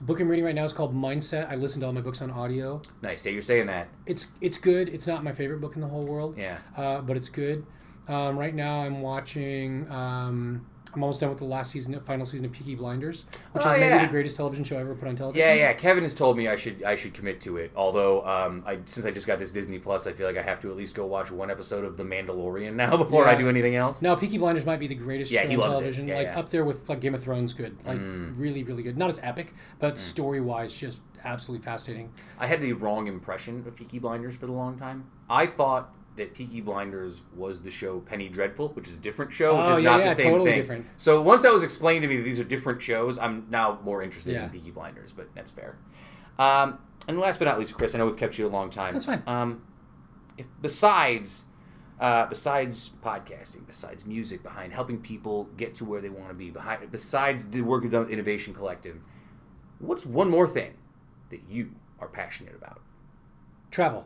Book I'm reading right now is called Mindset. I listen to all my books on audio. Nice. Yeah, you're saying that. It's good. It's not my favorite book in the whole world. Yeah. But it's good. Right now I'm watching I'm almost done with the last season, final season of Peaky Blinders, which is maybe the greatest television show I ever put on television. Yeah. Kevin has told me I should commit to it. Although, since I just got this Disney Plus, I feel like I have to at least go watch one episode of The Mandalorian now before I do anything else. No, Peaky Blinders might be the greatest show on television. Up there with like Game of Thrones, good. Like really, really good. Not as epic, but story wise, just absolutely fascinating. I had the wrong impression of Peaky Blinders for the long time. I thought that Peaky Blinders was the show Penny Dreadful, which is a different show, which is not the same totally thing. Different. So once that was explained to me that these are different shows, I'm now more interested in Peaky Blinders, but that's fair. And last but not least, Chris, I know we've kept you a long time. That's fine. If besides podcasting, besides music, behind helping people get to where they want to be, besides the work we've done with Innovation Collective, what's one more thing that you are passionate about? Travel.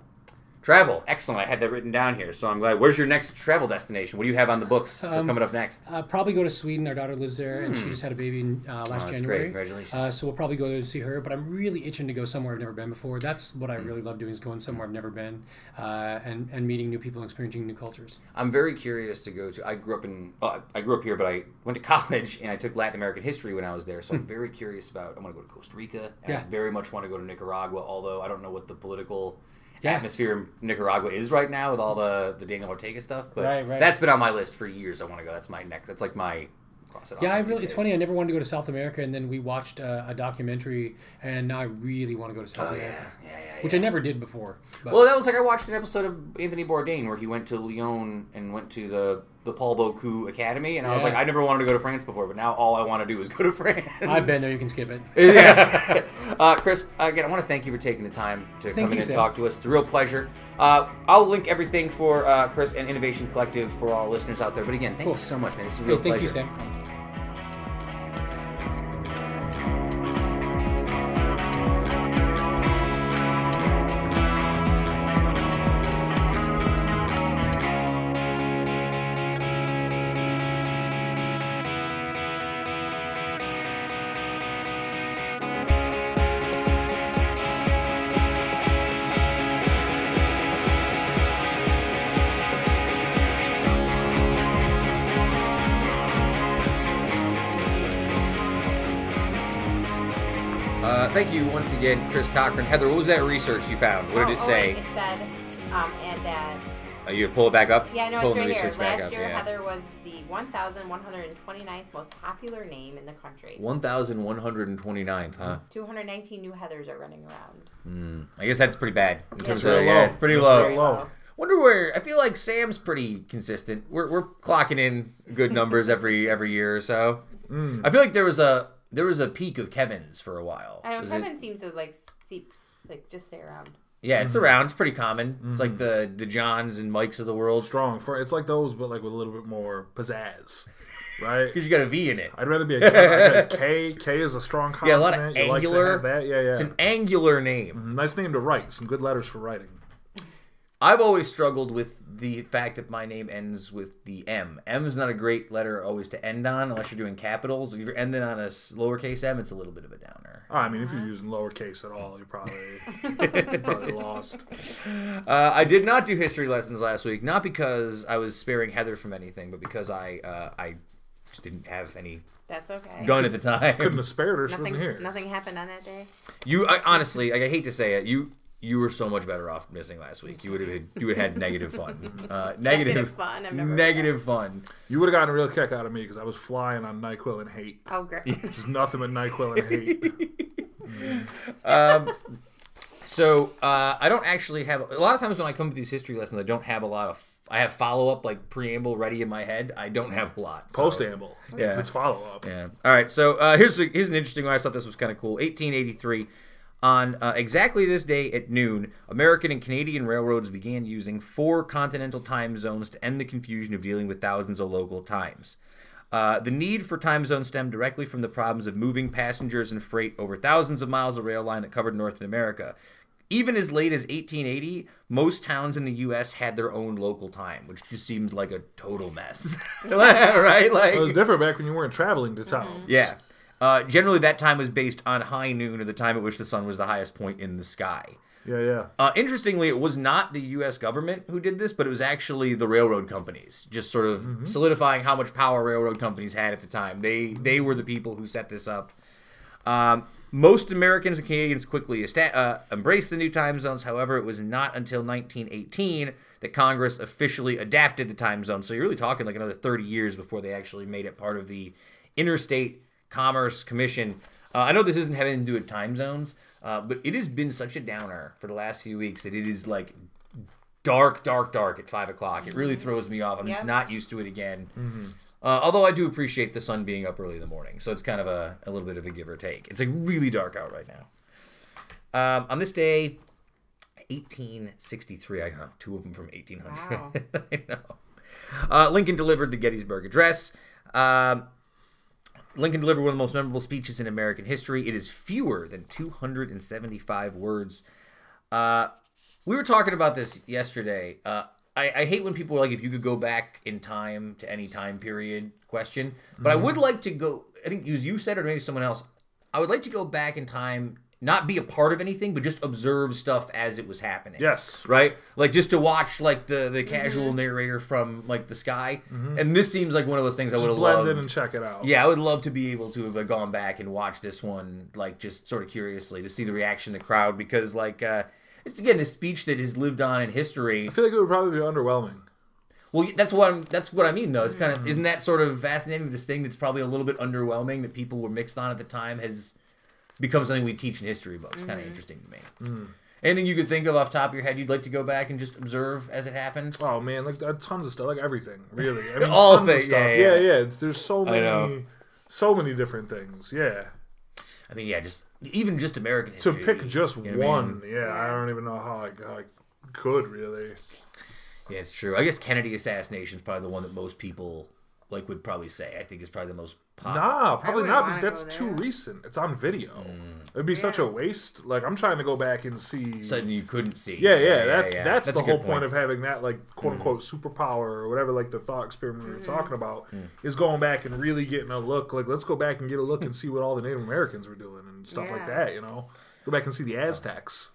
Travel, excellent. I had that written down here, so I'm glad. Where's your next travel destination? What do you have on the books for coming up next? Probably go to Sweden. Our daughter lives there, and she just had a baby last January. Great. Congratulations. So we'll probably go to see her, but I'm really itching to go somewhere I've never been before. That's what I really love doing, is going somewhere I've never been and meeting new people and experiencing new cultures. I'm very curious to go to. I grew up here, but I went to college, and I took Latin American history when I was there, so I'm very curious about. I want to go to Costa Rica. I very much want to go to Nicaragua, although I don't know what the political atmosphere in Nicaragua is right now with all the Daniel Ortega stuff, but that's been on my list for years. I want to go. That's my next. That's like my cross it off. It's funny. I never wanted to go to South America, and then we watched a documentary, and now I really want to go to South America, which I never did before. But. Well, that was like I watched an episode of Anthony Bourdain where he went to Lyon and went to the Paul Bocuse Academy, and I was like, I never wanted to go to France before, but now all I want to do is go to France. I've been there. You can skip it. Chris, again, I want to thank you for taking the time to come in and talk to us. It's a real pleasure. I'll link everything for Chris and Innovation Collective for all listeners out there. But again, thank you so much, man. It's a real pleasure. Thank you, Sam. Thank you. Thank you once again, Chris Cochran. Heather, what was that research you found? What did it say? It said, and that... you pull it back up? Yeah, no, it's right here. Last year, Heather was the 1,129th most popular name in the country. 1,129th, huh? 219 new Heathers are running around. I guess that's pretty bad. It's pretty low. Wonder where. I feel like Sam's pretty consistent. We're clocking in good numbers every year or so. I feel like there was a peak of Kevin's for a while. I know Kevin seems to just stay around. Yeah, it's around. It's pretty common. It's like the Johns and Mikes of the world. Strong. It's like those, but like with a little bit more pizzazz, right? Because you got a V in it. I'd rather be a K. K is a strong consonant. Yeah, a lot of angular. Like to have that. Yeah. It's an angular name. Nice name to write. Some good letters for writing. I've always struggled with the fact that my name ends with the M. M is not a great letter always to end on unless you're doing capitals. If you're ending on a lowercase m, it's a little bit of a downer. I mean, if you're using lowercase at all, you're probably lost. I did not do history lessons last week, not because I was sparing Heather from anything, but because I just didn't have any... That's okay. Gun at the time. Couldn't have spared her. She wasn't here. Nothing happened on that day? Honestly, like, I hate to say it, You were so much better off missing last week. You would have had negative fun. Negative fun. You would have gotten a real kick out of me because I was flying on NyQuil and hate. Oh, great. Just nothing but NyQuil and hate. So I don't actually have... A lot of times when I come to these history lessons, I don't have a lot of... I have follow-up, like preamble ready in my head. I don't have a lot. So. Post-amble. Yeah. It's follow-up. Yeah. All right. So here's an interesting one. I thought this was kind of cool. 1883... On exactly this day at noon, American and Canadian railroads began using 4 continental time zones to end the confusion of dealing with thousands of local times. The need for time zones stemmed directly from the problems of moving passengers and freight over thousands of miles of rail line that covered North America. Even as late as 1880, most towns in the U.S. had their own local time, which just seems like a total mess. Right? Like, it was different back when you weren't traveling to towns. Mm-hmm. Yeah. Generally, that time was based on high noon, or the time at which the sun was the highest point in the sky. Yeah, yeah. Interestingly, it was not the U.S. government who did this, but it was actually the railroad companies, just sort of solidifying how much power railroad companies had at the time. They were the people who set this up. Most Americans and Canadians quickly embraced the new time zones. However, it was not until 1918 that Congress officially adapted the time zone. So you're really talking like another 30 years before they actually made it part of the Interstate Commerce Commission. I know this isn't having to do with time zones, but it has been such a downer for the last few weeks that it is like dark at 5 o'clock. It really throws me off. I'm not used to it again. Although I do appreciate the sun being up early in the morning, so it's kind of a little bit of a give or take. It's like really dark out right now. On this day, 1863, I got two of them from 1800. Wow. I know. Lincoln delivered the Gettysburg Address. Lincoln delivered one of the most memorable speeches in American history. It is fewer than 275 words. We were talking about this yesterday. I hate when people are like, if you could go back in time to any time period question. But I would like to go, I think it was you said or maybe someone else, I would like to go back in time, not be a part of anything, but just observe stuff as it was happening. Yes. Right? Like just to watch like the casual narrator from like the sky. And this seems like one of those things I would have loved. Just blend in and check it out. Yeah, I would love to be able to have gone back and watched this one like just sort of curiously to see the reaction of the crowd because like... it's, again, this speech that has lived on in history. I feel like it would probably be underwhelming. Well, that's what I mean, though. It's kind of, isn't that sort of fascinating? This thing that's probably a little bit underwhelming that people were mixed on at the time has become something we teach in history books. Kind of interesting to me. Anything you could think of off the top of your head you'd like to go back and just observe as it happens? Oh, man, like tons of stuff. Like everything, really. I mean, all things. Yeah. It's, there's so many different things. Yeah. I mean, yeah, just... Even just American history. To pick just one, I don't even know how I could, really. Yeah, it's true. I guess Kennedy assassination is probably the one that most people like would probably say. I think is probably the most popular. Nah, probably not, but that's too recent. It's on video. It'd be such a waste. Like, I'm trying to go back and see... Something you couldn't see. That's the whole point of having that, like, quote-unquote superpower or whatever, like, the thought experiment we were talking about, is going back and really getting a look. Like, let's go back and get a look and see what all the Native Americans were doing and stuff like that, you know? Go back and see the Aztecs.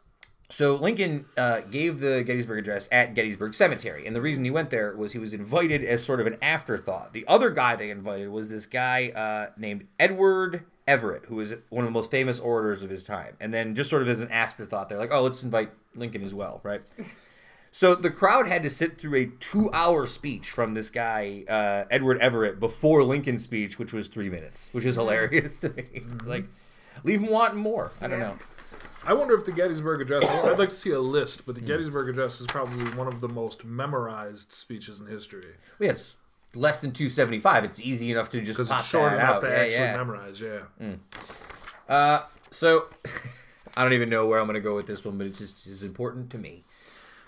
So Lincoln gave the Gettysburg Address at Gettysburg Cemetery, and the reason he went there was he was invited as sort of an afterthought. The other guy they invited was this guy named Edward... Everett, who is one of the most famous orators of his time. And then just sort of as an afterthought, they're like, oh, let's invite Lincoln as well, right? So the crowd had to sit through a 2-hour speech from this guy, Edward Everett, before Lincoln's speech, which was 3 minutes, which is hilarious to me. It's like, leave him wanting more. I don't know. I wonder if the Gettysburg Address, I'd like to see a list, but the Gettysburg Address is probably one of the most memorized speeches in history. Yes. Less than 275, it's easy enough to just pop that out. To actually memorize, so, I don't even know where I'm going to go with this one, but it's just it's important to me.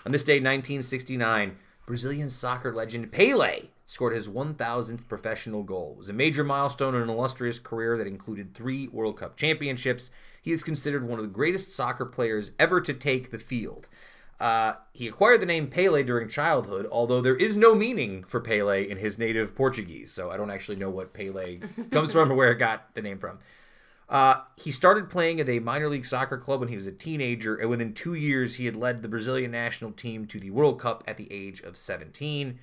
On this day, 1969, Brazilian soccer legend Pelé scored his 1,000th professional goal. It was a major milestone in an illustrious career that included 3 World Cup championships. He is considered one of the greatest soccer players ever to take the field. He acquired the name Pelé during childhood, although there is no meaning for Pelé in his native Portuguese, so I don't actually know what Pelé comes from or where it got the name from. He started playing at a minor league soccer club when he was a teenager, and within 2 years he had led the Brazilian national team to the World Cup at the age of 17.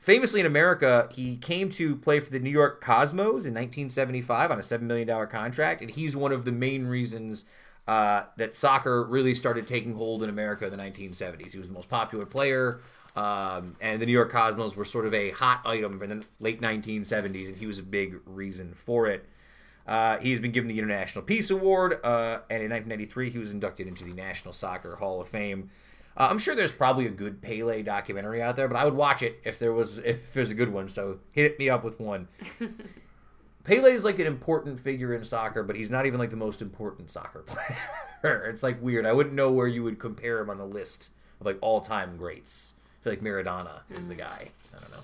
Famously in America, he came to play for the New York Cosmos in 1975 on a $7 million contract, and he's one of the main reasons... that soccer really started taking hold in America in the 1970s. He was the most popular player, and the New York Cosmos were sort of a hot item in the late 1970s, and he was a big reason for it. He has been given the International Peace Award, and in 1993 he was inducted into the National Soccer Hall of Fame. I'm sure there's probably a good Pelé documentary out there, but I would watch it if there's a good one, so hit me up with one. Pelé is like an important figure in soccer, but he's not even like the most important soccer player. It's like weird. I wouldn't know where you would compare him on the list of like all-time greats. I feel like Maradona is the guy. I don't know.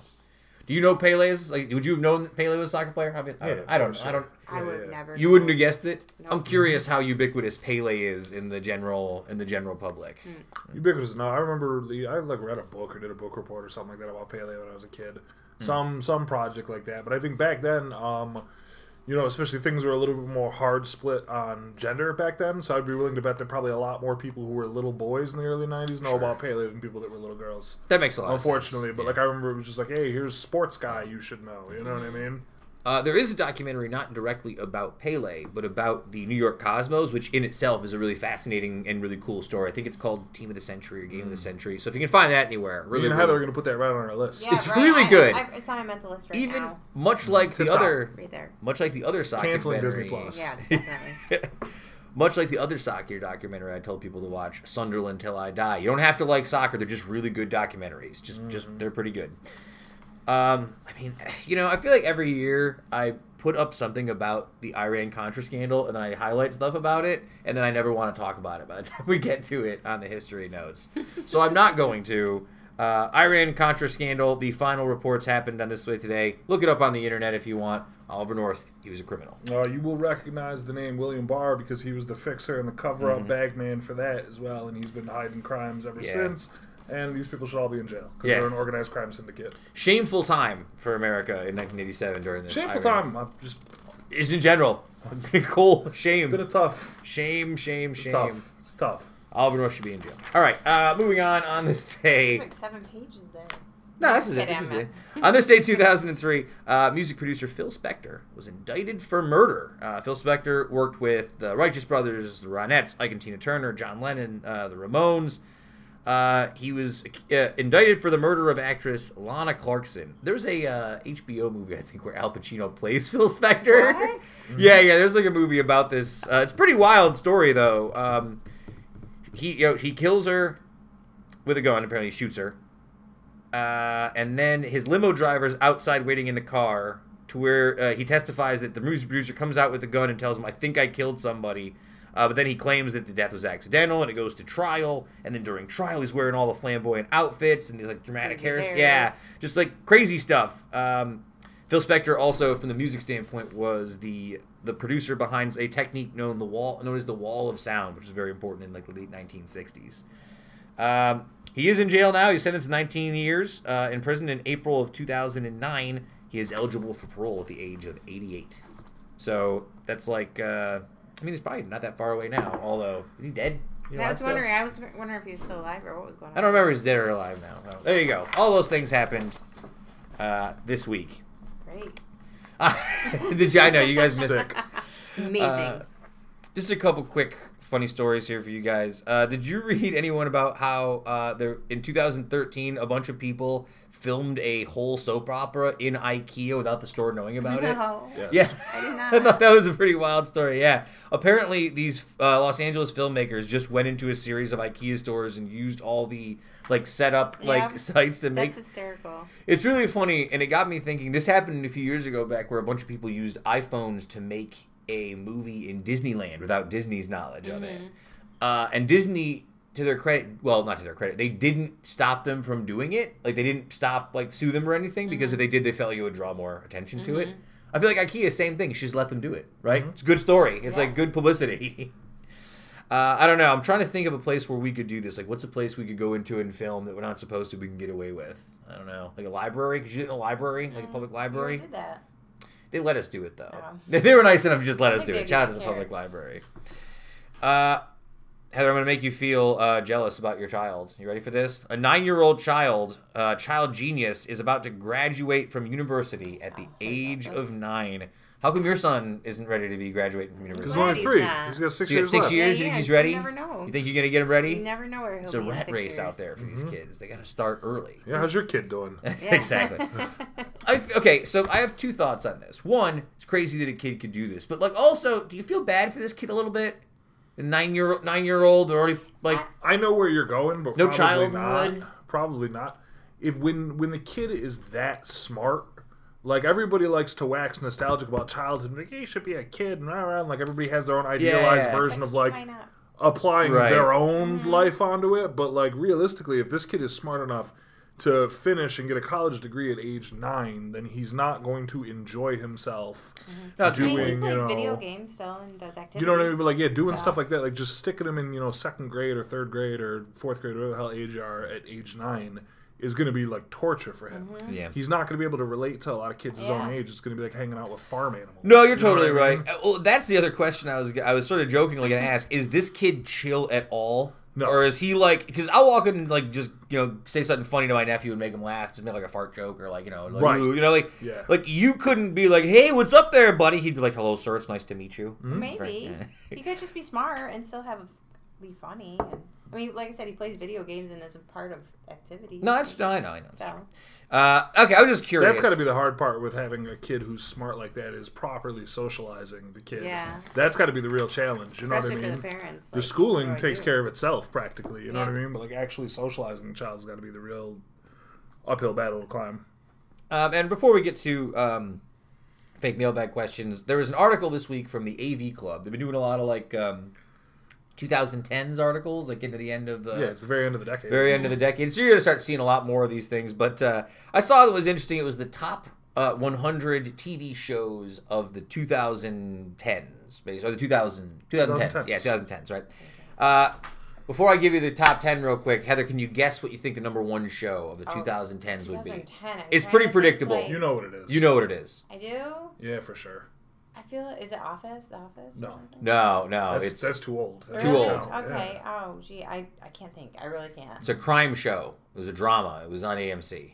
Do you know Pelé's? Like, would you have known that Pelé was a soccer player? I don't know. I would never. You wouldn't have guessed it. Nope. I'm curious how ubiquitous Pelé is in the general public. Ubiquitous? No, I remember. I like read a book or did a book report or something like that about Pelé when I was a kid. Some project like that, but I think back then, you know, especially things were a little bit more hard split on gender back then. So I'd be willing to bet that probably a lot more people who were little boys in the early 90s know about Paleo than people that were little girls. That makes a lot of sense. Unfortunately, but like I remember it was just like, hey, here's sports guy you should know. You know what I mean? There is a documentary not directly about Pele, but about the New York Cosmos, which in itself is a really fascinating and really cool story. I think it's called Team of the Century or Game of the Century. So if you can find that anywhere, really. You know how they're going to put that right on our list. Yeah, it's right. Really good. It's on my mental list right now. Much like the other soccer documentary. Canceling Disney Plus. Yeah, definitely. Much like the other soccer documentary I told people to watch, Sunderland Till I Die. You don't have to like soccer. They're just really good documentaries. Just they're pretty good. I mean, you know, I feel like every year I put up something about the Iran-Contra scandal, and then I highlight stuff about it, and then I never want to talk about it by the time we get to it on the history notes. So I'm not going to. Iran-Contra scandal, the final reports happened on This Way Today. Look it up on the internet if you want. Oliver North, he was a criminal. You will recognize the name William Barr because he was the fixer and the cover-up bag man for that as well, and he's been hiding crimes ever since. And these people should all be in jail because they're an organized crime syndicate. Shameful time for America in 1987 during this. Shameful time. Just in general. Cool. Shame. Been a tough. Shame. Tough. It's tough. Oliver North should be in jail. All right. Moving on this day. It's like 7 pages there. No, this is it. On this day, 2003, music producer Phil Spector was indicted for murder. Phil Spector worked with the Righteous Brothers, the Ronettes, Ike and Tina Turner, John Lennon, the Ramones. He was indicted for the murder of actress Lana Clarkson. There's a HBO movie, I think, where Al Pacino plays Phil Spector. What? Yeah, there's like a movie about this. It's a pretty wild story, though. He kills her with a gun, apparently shoots her. And then his limo driver's outside waiting in the car to where he testifies that the music producer comes out with a gun and tells him, I think I killed somebody. But then he claims that the death was accidental, and it goes to trial. And then during trial, he's wearing all the flamboyant outfits and these like dramatic hair. Yeah, just like crazy stuff. Phil Spector also, from the music standpoint, was the producer behind a technique known as the wall of sound, which was very important in like the late 1960s. He is in jail now. He's sentenced to 19 years in prison. In April of 2009, he is eligible for parole at the age of 88. So that's like. I mean, he's probably not that far away now, although... Is he dead? I was wondering if he was still alive or what was going on. I don't remember if he's dead or alive now. No. There you go. All those things happened this week. Great. I know. You guys missed it. Amazing. Just a couple quick funny stories here for you guys. Did you read anyone about how in 2013 a bunch of people filmed a whole soap opera in IKEA without the store knowing about it? Yes. Yeah. I did not. I thought that was a pretty wild story, yeah. Apparently, these Los Angeles filmmakers just went into a series of IKEA stores and used all the sites to make... That's hysterical. It's really funny, and it got me thinking. This happened a few years ago back where a bunch of people used iPhones to make a movie in Disneyland without Disney's knowledge of it. And Disney... To their credit, well, not to their credit, they didn't stop them from doing it. Like, they didn't stop, like, sue them or anything, because if they did, they felt like it would draw more attention to it. I feel like IKEA, same thing. She's let them do it, right? It's a good story. It's, like, good publicity. I don't know. I'm trying to think of a place where we could do this. Like, what's a place we could go into and film that we're not supposed to, we can get away with? I don't know. Like a library? Could you do it in a library? Like a public library? We did that. They let us do it, though. They were nice enough to just let us do it. Shout out to the public library. Heather, I'm going to make you feel jealous about your child. You ready for this? A 9-year-old child, child genius, is about to graduate from university at the age of 9. How come your son isn't ready to be graduating from university? He's only 3. He's got 6 years left. 6 years? You think he's ready? You never know. You think you're going to get him ready? You never know where he'll be. It's a rat race out there for these kids. They got to start early. Yeah, how's your kid doing? Exactly. Okay, so I have 2 thoughts on this. One, it's crazy that a kid could do this. But like, also, do you feel bad for this kid a little bit? The 9-year-old, they're already like. I know where you're going, but no probably childhood. Not. Probably not. If when the kid is that smart, like everybody likes to wax nostalgic about childhood, like you should be a kid and around. Like everybody has their own idealized version of like applying their own life onto it. But like realistically, if this kid is smart enough to finish and get a college degree at age 9, then he's not going to enjoy himself doing, he plays video games still and does activities. You know what I mean? But like, doing stuff like that, like just sticking him in, 2nd grade or 3rd grade or 4th grade, whatever the hell age you are at age 9 is going to be like torture for him. Mm-hmm. Yeah. He's not going to be able to relate to a lot of kids his own age. It's going to be like hanging out with farm animals. No, you're totally right. Well, that's the other question I was sort of jokingly going to ask. Is this kid chill at all? No. Or is he like, because I'll walk in and like just, you know, say something funny to my nephew and make him laugh, just make like a fart joke or like, you know, like, right. You know, like, yeah. Like you couldn't be like, hey, what's up there, buddy? He'd be like, hello, sir, it's nice to meet you. Mm-hmm. Maybe. He could just be smart and still be funny. And, I mean, like I said, he plays video games and is a part of activities. No, that's, I know. That's so true. Okay, I was just curious. That's got to be the hard part with having a kid who's smart like that is properly socializing the kids. Yeah. That's got to be the real challenge. You especially know what I mean? For the parents. The like, schooling takes care of itself practically. You know what I mean? But like actually socializing the child's got to be the real uphill battle to climb. And before we get to fake mailbag questions, there was an article this week from the AV Club. They've been doing a lot of like 2010s articles, like into the end of the... Yeah, it's the very end of the decade. Very end of the decade. So you're going to start seeing a lot more of these things. But I saw that was interesting. It was the top 100 TV shows of the 2010s. Or the 2010s. Yeah, 2010s, right? Before I give you the top 10 real quick, Heather, can you guess what you think the number one show of the 2010s would be? 2010. It's pretty predictable. You know what it is. I do? Yeah, for sure. I feel is it Office? The Office? No. That's too old. Too old. Okay. Yeah. Oh, gee, I can't think. I really can't. It's a crime show. It was a drama. It was on AMC.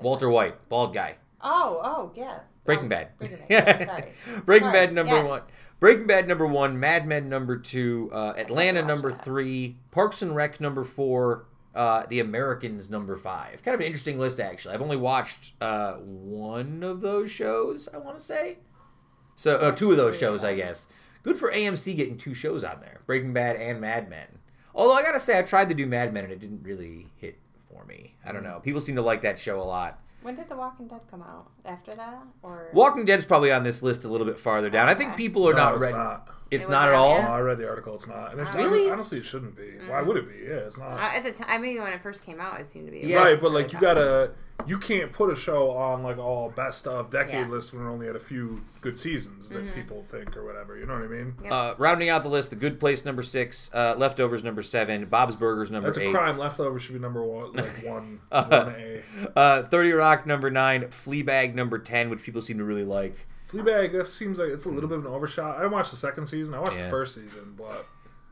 Walter White, bald guy. Oh, yeah. Breaking Bad. Sorry. Breaking Bad number one. Breaking Bad number one. Mad Men number two. Atlanta number three. Parks and Rec number four. The Americans number five. Kind of an interesting list, actually. I've only watched one of those shows, I want to say. So two of those shows, I guess. Good for AMC getting two shows on there, Breaking Bad and Mad Men. Although I gotta say, I tried to do Mad Men and it didn't really hit for me. I don't know. People seem to like that show a lot. When did The Walking Dead come out? After that, or Walking Dead's probably on this list a little bit farther down. Okay. I think people are not ready. It's not at all? No, I read the article. It's not. Really? Honestly, it shouldn't be. Mm-hmm. Why would it be? Yeah, it's not. At the time, I mean, when it first came out, it seemed to be. Yeah. Right, but like you can't put a show on like all best of decade lists when we're only at a few good seasons that people think or whatever. You know what I mean? Yep. Rounding out the list, The Good Place number 6, Leftovers number 7, Bob's Burgers number 8. That's a crime. Leftovers should be number one, like one, 1A. 30 Rock number 9, Fleabag number 10, which people seem to really like. Fleabag, that seems like it's a little bit of an overshot. I didn't watch the second season. I watched the first season, but...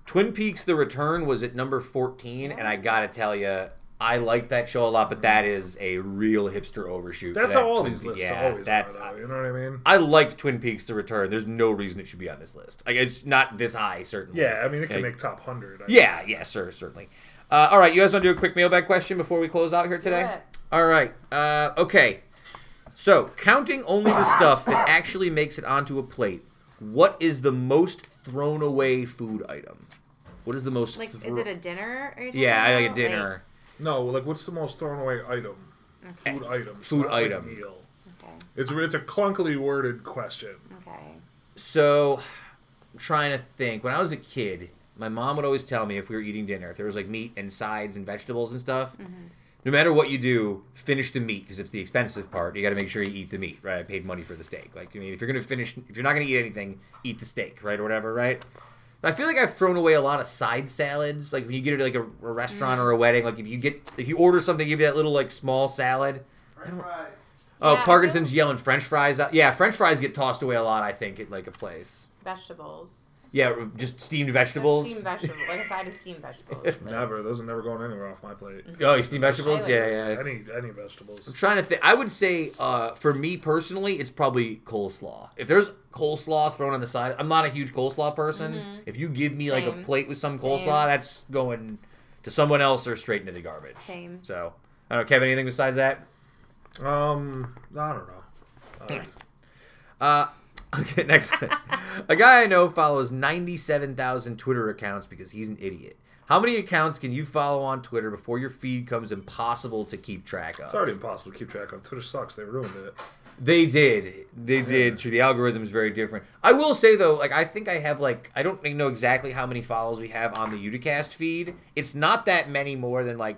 Twin Peaks The Return was at number 14, and I gotta tell you, I like that show a lot, but that is a real hipster overshoot. That's how all these lists always are, though. You know what I mean? I like Twin Peaks The Return. There's no reason it should be on this list. Like, it's not this high, certainly. Yeah, I mean, it can make top 100. Certainly. All right, you guys want to do a quick mailbag question before we close out here today? Yeah. All right. Okay. So, counting only the stuff that actually makes it onto a plate, what is the most thrown away food item? What is the most... Like, is it a dinner? Like a dinner. Like... No, like, what's the most thrown away item? Okay. Food item. Like meal. Okay. It's a clunkily worded question. Okay. So, I'm trying to think. When I was a kid, my mom would always tell me if we were eating dinner, if there was, like, meat and sides and vegetables and stuff... Mm-hmm. No matter what you do, finish the meat because it's the expensive part. You got to make sure you eat the meat, right? I paid money for the steak. Like, I mean, if you're not gonna eat anything, eat the steak, right, or whatever, right? I feel like I've thrown away a lot of side salads. Like when you get to like a restaurant or a wedding, like if you order something, give you that little like small salad. French fries. Oh, yeah, Parkinson's yelling French fries out. Yeah, French fries get tossed away a lot. I think at like a place. Vegetables. Yeah, just steamed vegetables. Just steamed vegetables, like a side of steamed vegetables. Never, those are never going anywhere off my plate. Oh, you steamed vegetables? Like yeah. Any vegetables. I'm trying to think. I would say, for me personally, it's probably coleslaw. If there's coleslaw thrown on the side, I'm not a huge coleslaw person. Mm-hmm. If you give me like a plate with some coleslaw, that's going to someone else or straight into the garbage. Same. So, I don't know, Kevin, anything besides that? I don't know. Okay, next one. A guy I know follows 97,000 Twitter accounts because he's an idiot. How many accounts can you follow on Twitter before your feed becomes impossible to keep track of? It's already impossible to keep track of. Twitter sucks. They ruined it. They did. True, the algorithm is very different. I will say, though, like I think I have, like, I don't know exactly how many follows we have on the Uticast feed. It's not that many more than, like,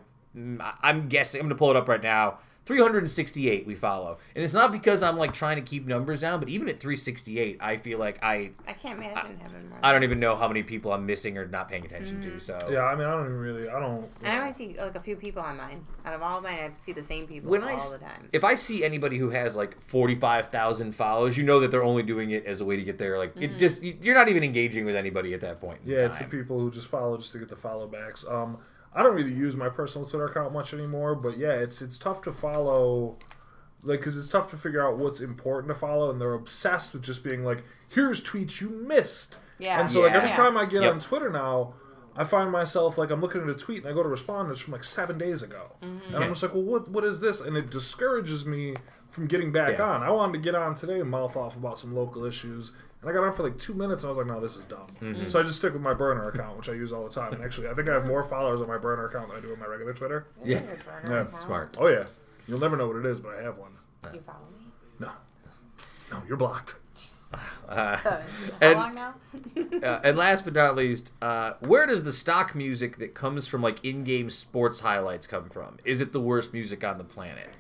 I'm guessing, I'm going to pull it up right now, 368 we follow. And it's not because I'm, like, trying to keep numbers down, but even at 368, I feel like I can't imagine having more. I don't even know how many people I'm missing or not paying attention to, so. Yeah, I mean, I don't even really, I don't. Yeah. I only see, like, a few people on mine. Out of all of mine, I see the same people all the time. If I see anybody who has, like, 45,000 follows, you know that they're only doing it as a way to get there. Like, it just, you're not even engaging with anybody at that point. Yeah, it's the people who just follow just to get the follow backs. I don't really use my personal Twitter account much anymore, but yeah, it's tough to follow, like, because it's tough to figure out what's important to follow, and they're obsessed with just being like, here's tweets you missed. Yeah. And so, like, every time I get on Twitter now, I find myself, like, I'm looking at a tweet, and I go to respond, and it's from, like, 7 days ago. Mm-hmm. And I'm just like, well, what is this? And it discourages me from getting back on. I wanted to get on today and mouth off about some local issues, and I got on for like 2 minutes, and I was like, no, this is dumb. Mm-hmm. So I just stick with my burner account, which I use all the time. And actually, I think I have more followers on my burner account than I do on my regular Twitter. Yeah. Smart. Oh, yeah. You'll never know what it is, but I have one. You follow me? No. No, you're blocked. How long now? And last but not least, where does the stock music that comes from, like, in-game sports highlights come from? Is it the worst music on the planet?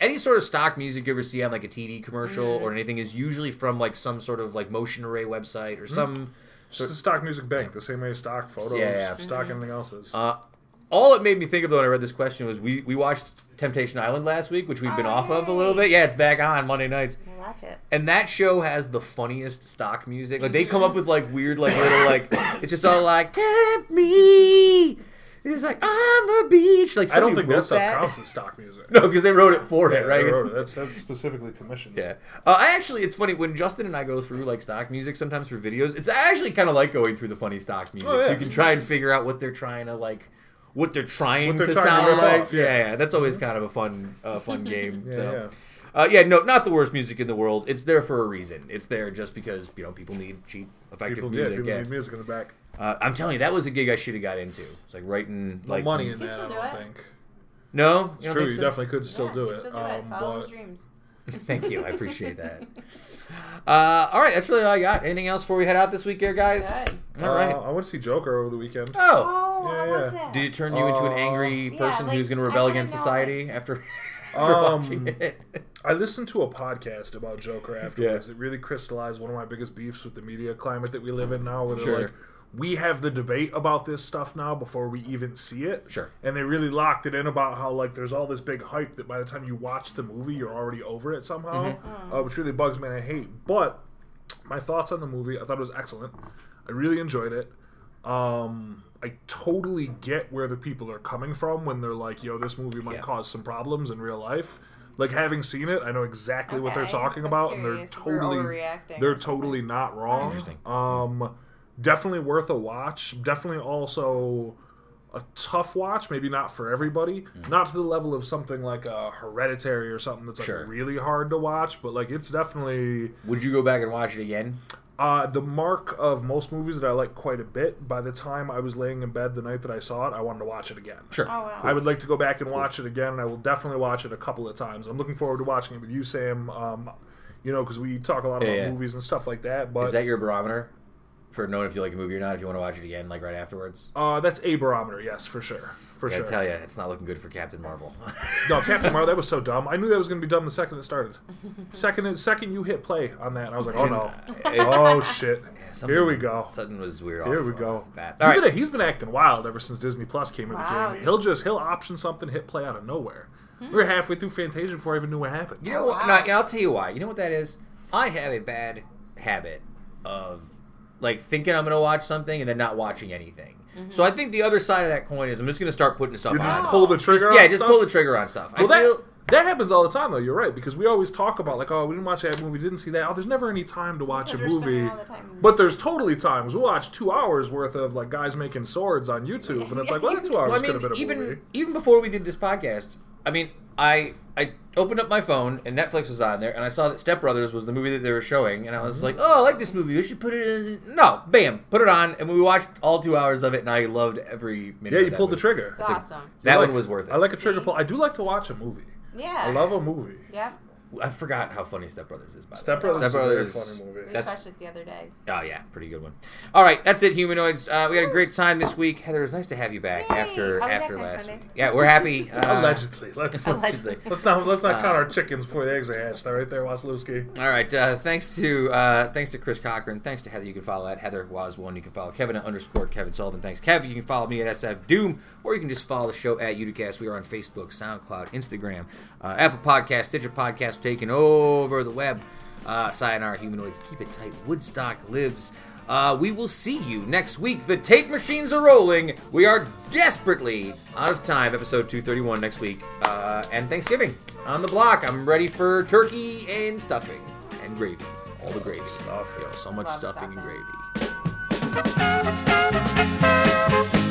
Any sort of stock music you ever see on, like, a TV commercial or anything is usually from, like, some sort of, like, motion array website or some... Just the stock music bank, the same way stock photos, stock anything else is. All it made me think of, though, when I read this question was we watched Temptation Island last week, which we've been off of a little bit. Yeah, it's back on Monday nights. I watch it. And that show has the funniest stock music. Like, they come up with, like, weird, like, little, like... It's just all like, tempt me... It's like, on the beach. Like, I don't think that stuff counts as stock music. No, because they wrote it for it, right? That's specifically commissioned. Yeah. Actually, it's funny. When Justin and I go through, like, stock music sometimes for videos, it's actually kind of like going through the funny stock music. Oh, yeah. So you can try and figure out what they're trying to, like, sound like. Yeah. That's always kind of a fun game. No, not the worst music in the world. It's there for a reason. It's there just because, you know, people need cheap, effective music. People need music in the back. I'm telling you, that was a gig I should have got into. It's like writing, like, no money in that. I don't think. No, it's true. You definitely could still do it. Follow his dreams. Thank you. I appreciate that. All right, that's really all I got. Anything else before we head out this week, guys? All right. I went to see Joker over the weekend. Oh, how was it? Did it turn you into an angry person who's going to rebel against society after watching it? I listened to a podcast about Joker afterwards. It really crystallized one of my biggest beefs with the media climate that we live in now, where they're like, we have the debate about this stuff now before we even see it. Sure. And they really locked it in about how, like, there's all this big hype that by the time you watch the movie, you're already over it somehow, which really bugs me and I hate. But my thoughts on the movie, I thought it was excellent. I really enjoyed it. I totally get where the people are coming from when they're like, yo, this movie might cause some problems in real life. Like, having seen it, I know exactly what they're talking about, and they're totally not wrong. Interesting. Definitely worth a watch. Definitely also a tough watch. Maybe not for everybody. Mm-hmm. Not to the level of something like a Hereditary or something that's, like, really hard to watch. But, like, it's definitely... Would you go back and watch it again? The mark of most movies that I like quite a bit, by the time I was laying in bed the night that I saw it, I wanted to watch it again. Sure. Oh, wow. Cool. I would like to go back and watch it again, and I will definitely watch it a couple of times. I'm looking forward to watching it with you, Sam, you know, because we talk a lot about movies and stuff like that. But is that your barometer? For knowing if you like a movie or not, if you want to watch it again, like, right afterwards? That's a barometer, yes, for sure. I tell you, it's not looking good for Captain Marvel. No, Captain Marvel, that was so dumb. I knew that was going to be dumb the second it started. Second you hit play on that, and I was like, oh, no. Oh, shit. Yeah, here we go. Sutton was weird. Here we go. He's been acting wild ever since Disney Plus came in the game. He'll option something, hit play out of nowhere. We were halfway through Fantasia before I even knew what happened. You know what? No, I'll tell you why. You know what that is? I have a bad habit of... like, thinking I'm going to watch something and then not watching anything. Mm-hmm. So I think the other side of that coin is I'm just going to start putting stuff on. Pull the trigger on stuff? Yeah, just pull the trigger on stuff. Well, that happens all the time, though. You're right, because we always talk about, like, oh, we didn't watch that movie, didn't see that. Oh, there's never any time to watch a movie. But there's totally times. We'll watch 2 hours worth of, like, guys making swords on YouTube, and it's like, well, that 2 hours could have been a movie. Even before we did this podcast, I mean, I opened up my phone, and Netflix was on there, and I saw that Step Brothers was the movie that they were showing, and I was like, oh, I like this movie. We should put it in. No, bam, put it on, and we watched all 2 hours of it, and I loved every minute of it. Yeah, you pulled the trigger. It's awesome. That one was worth it. I like a trigger pull. I do like to watch a movie. Yeah. I love a movie. Yeah. I forgot how funny Step Brothers is, by the way. Step Brothers is a very funny movie. We watched it the other day. Oh, yeah. Pretty good one. All right. That's it, humanoids. We had a great time this week. Heather, it was nice to have you back after last week. Yeah, we're happy. Allegedly. Let's not count our chickens before the eggs are hatched. That right there, Waslewski. All right. Thanks to Chris Cochran. Thanks to Heather. You can follow at HeatherWaz1. You can follow Kevin _Kevin Sullivan. Thanks, Kevin. You can follow me at SF Doom, or you can just follow the show at Uticast. We are on Facebook, SoundCloud, Instagram, Apple Podcasts, Stitcher Podcasts, taking over the web. Sayonara, humanoids. Keep it tight. Woodstock lives. We will see you next week. The tape machines are rolling. We are desperately out of time. Episode 231 next week. And Thanksgiving on the block. I'm ready for turkey and stuffing and gravy. All the gravy stuff. So much stuffing and gravy.